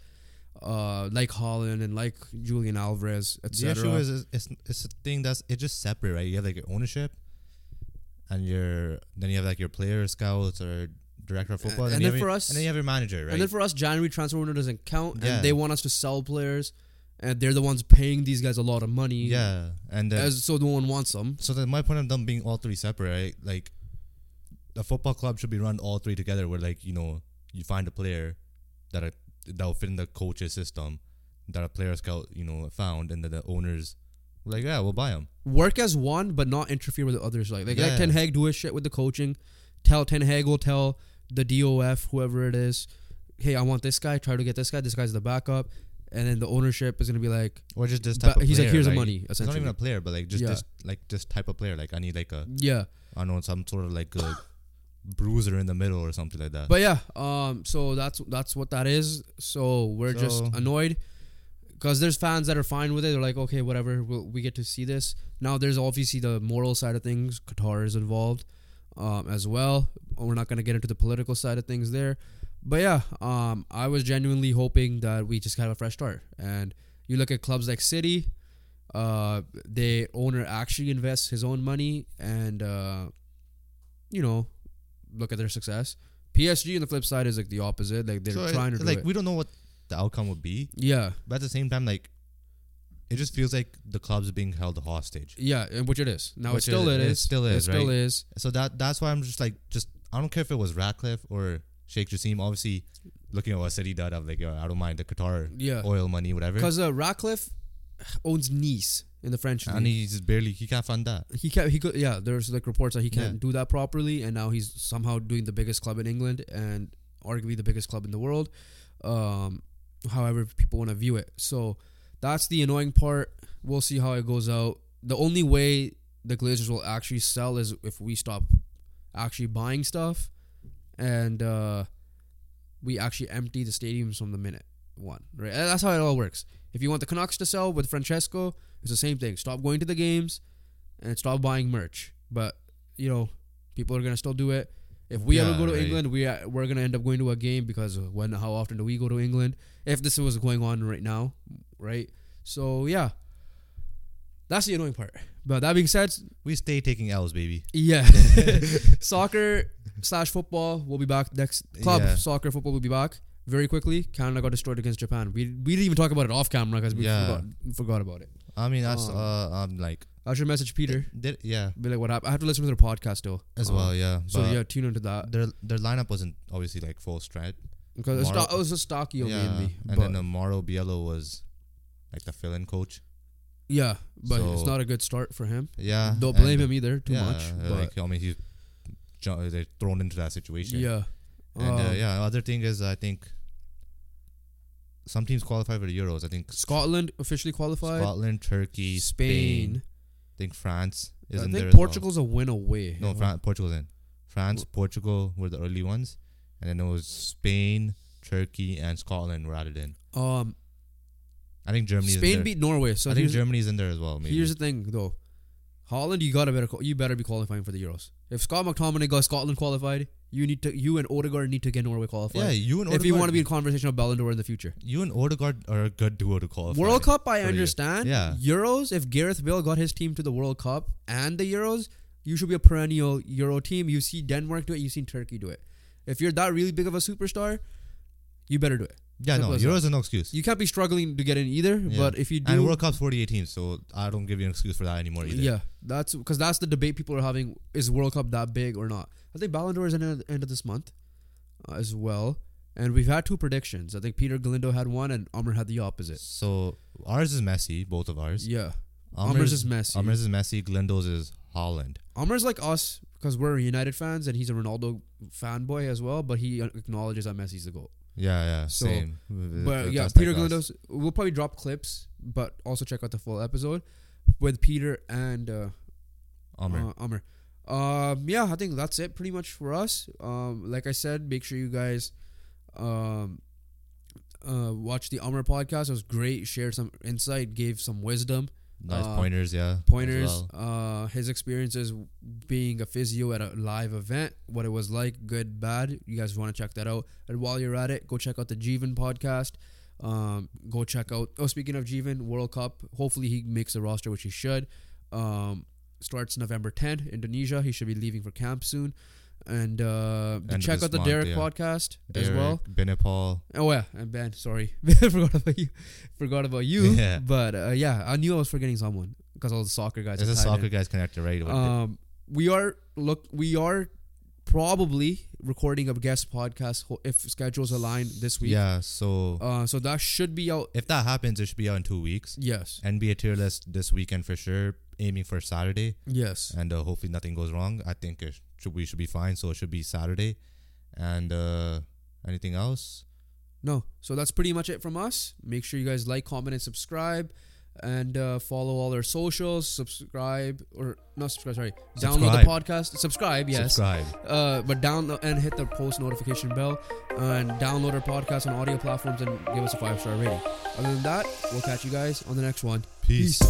like Haaland and like Julian Alvarez, etc. The issue is it's a thing that's it's just separate, right? You have like your ownership, and then you have like your player scouts or director of football, and then for us, and then you have your manager, right? And then for us, January transfer window doesn't count, and they want us to sell players, and they're the ones paying these guys a lot of money. Yeah, and so no one wants them. So then my point of them being all three separate, right? Like, a football club should be run all three together, where like, you know, you find a player that will fit in the coach's system, that a player scout, you know, found, and that the owners like, yeah, we'll buy him. Work as one, but not interfere with the others. Like let Ten Hag do his shit with the coaching. Ten Hag will tell the DOF, whoever it is, hey, I want this guy. Try to get this guy. This guy's the backup. And then the ownership is going to be like... Or just this type of player. He's like, here's the money, essentially. It's not even a player, but like just this type of player. Like, I need like a... Yeah. I don't know, some sort of like a bruiser in the middle or something like that. But yeah, so that's what that is. So we're just annoyed. Because there's fans that are fine with it. They're like, okay, whatever. We get to see this. Now there's obviously the moral side of things. Qatar is involved as well. We're not going to get into the political side of things there. But yeah, I was genuinely hoping that we just had a fresh start. And you look at clubs like City. The owner actually invests his own money. And, you know, look at their success. PSG on the flip side is like the opposite. Like, they're trying to do it. Like, we don't know what the outcome would be. Yeah. But at the same time, like, it just feels like the club's being held hostage. Yeah, which it is. Now, it still is. So that's why I'm just like, I don't care if it was Ratcliffe or Sheikh Jassim. Obviously, looking at what City did, I'm like, I don't mind the Qatar oil money, whatever. Because Ratcliffe owns Nice in the French league. And he's barely, he can't fund that. He could, there's like reports that he can't do that properly. And now he's somehow doing the biggest club in England and arguably the biggest club in the world. However people want to view it. So that's the annoying part. We'll see how it goes out. The only way the Glazers will actually sell is if we stop actually buying stuff, and we actually empty the stadiums from the minute one, right? And that's how it all works. If you want the Canucks to sell with Francesco, it's the same thing. Stop going to the games and stop buying merch. But, you know, people are going to still do it. If we ever go to England, we're going to end up going to a game, because how often do we go to England? If this was going on right now, right? So, yeah. That's the annoying part. But that being said... We stay taking L's, baby. Yeah. Soccer/football will be back next... Club soccer, football will be back very quickly. Canada got destroyed against Japan. We didn't even talk about it off camera because we forgot about it. I mean, that's... I'm like... I should message Peter. Be like, what happened? I have to listen to their podcast still. As well. So tune into that. Their lineup wasn't obviously like full strength. Because it was just Stockio mainly. And then the Mauro Biello was like the fill-in coach. Yeah, but it's not a good start for him. Yeah. Don't blame him either too much. But I mean, he's thrown into that situation. Yeah. And other thing is, I think some teams qualify for the Euros. I think Scotland officially qualified. Scotland, Turkey, Spain. I think France is in there. I think Portugal's a win away. No, Portugal's in. France, Portugal were the early ones. And then it was Spain, Turkey, and Scotland were added in. I think Germany is in there. Spain beat Norway. So I think Germany's in there as well, maybe. Here's the thing, though. Haaland, you better be qualifying for the Euros. If Scott McTominay got Scotland qualified, you and Odegaard need to get Norway qualified. Yeah, you and Odegaard. If you want to be in conversation of Ballon d'Or in the future. You and Odegaard are a good duo to qualify. World Cup, I understand. Yeah. Euros, if Gareth Bale got his team to the World Cup and the Euros, you should be a perennial Euro team. You see Denmark do it. You've seen Turkey do it. If you're that really big of a superstar, you better do it. Yeah, Euros are no excuse. You can't be struggling to get in either, but if you do... And World Cup's 48 teams, so I don't give you an excuse for that anymore either. Yeah, that's the debate people are having. Is World Cup that big or not? I think Ballon d'Or is at the end of this month. as well. And we've had two predictions. I think Peter Galindo had one and Amr had the opposite. So ours is Messi, both of ours. Yeah. Amr's is Messi. Amr's is Messi. Galindo's is Haaland. Amr's like us because we're United fans and he's a Ronaldo fanboy as well, but he acknowledges that Messi's the GOAT. Yeah, so, same. But yeah, Peter like Galindo's... We'll probably drop clips, but also check out the full episode with Peter and Amr. Amr. Yeah, I think that's it pretty much for us. Like I said, make sure you guys... watch the Amr podcast. It was great. Shared some insight, gave some wisdom. Nice pointers. His experiences being a physio at a live event, what it was like, good, bad. You guys want to check that out. And while you're at it, go check out the Jeevan podcast. Go check out, speaking of Jeevan, World Cup, hopefully he makes the roster, which he should. Starts November 10th, Indonesia. He should be leaving for camp soon. And check out the month, Derek podcast as well. Benipal. Oh, yeah. And Ben, sorry. Forgot about you. Yeah. But, yeah, I knew I was forgetting someone because all the soccer guys. There's a soccer guys connected, right? We are probably recording a guest podcast if schedules align this week. Yeah, so... so that should be out. If that happens, it should be out in 2 weeks. Yes. NBA tier list this weekend for sure. Aiming for Saturday. Yes. And hopefully nothing goes wrong. I think we should be fine. So it should be Saturday. And anything else? No. So that's pretty much it from us. Make sure you guys like, comment, and subscribe. And follow all our socials. Download the podcast. Subscribe. But download and hit the post notification bell. And download our podcast on audio platforms and give us a 5-star rating. Other than that, we'll catch you guys on the next one. Peace.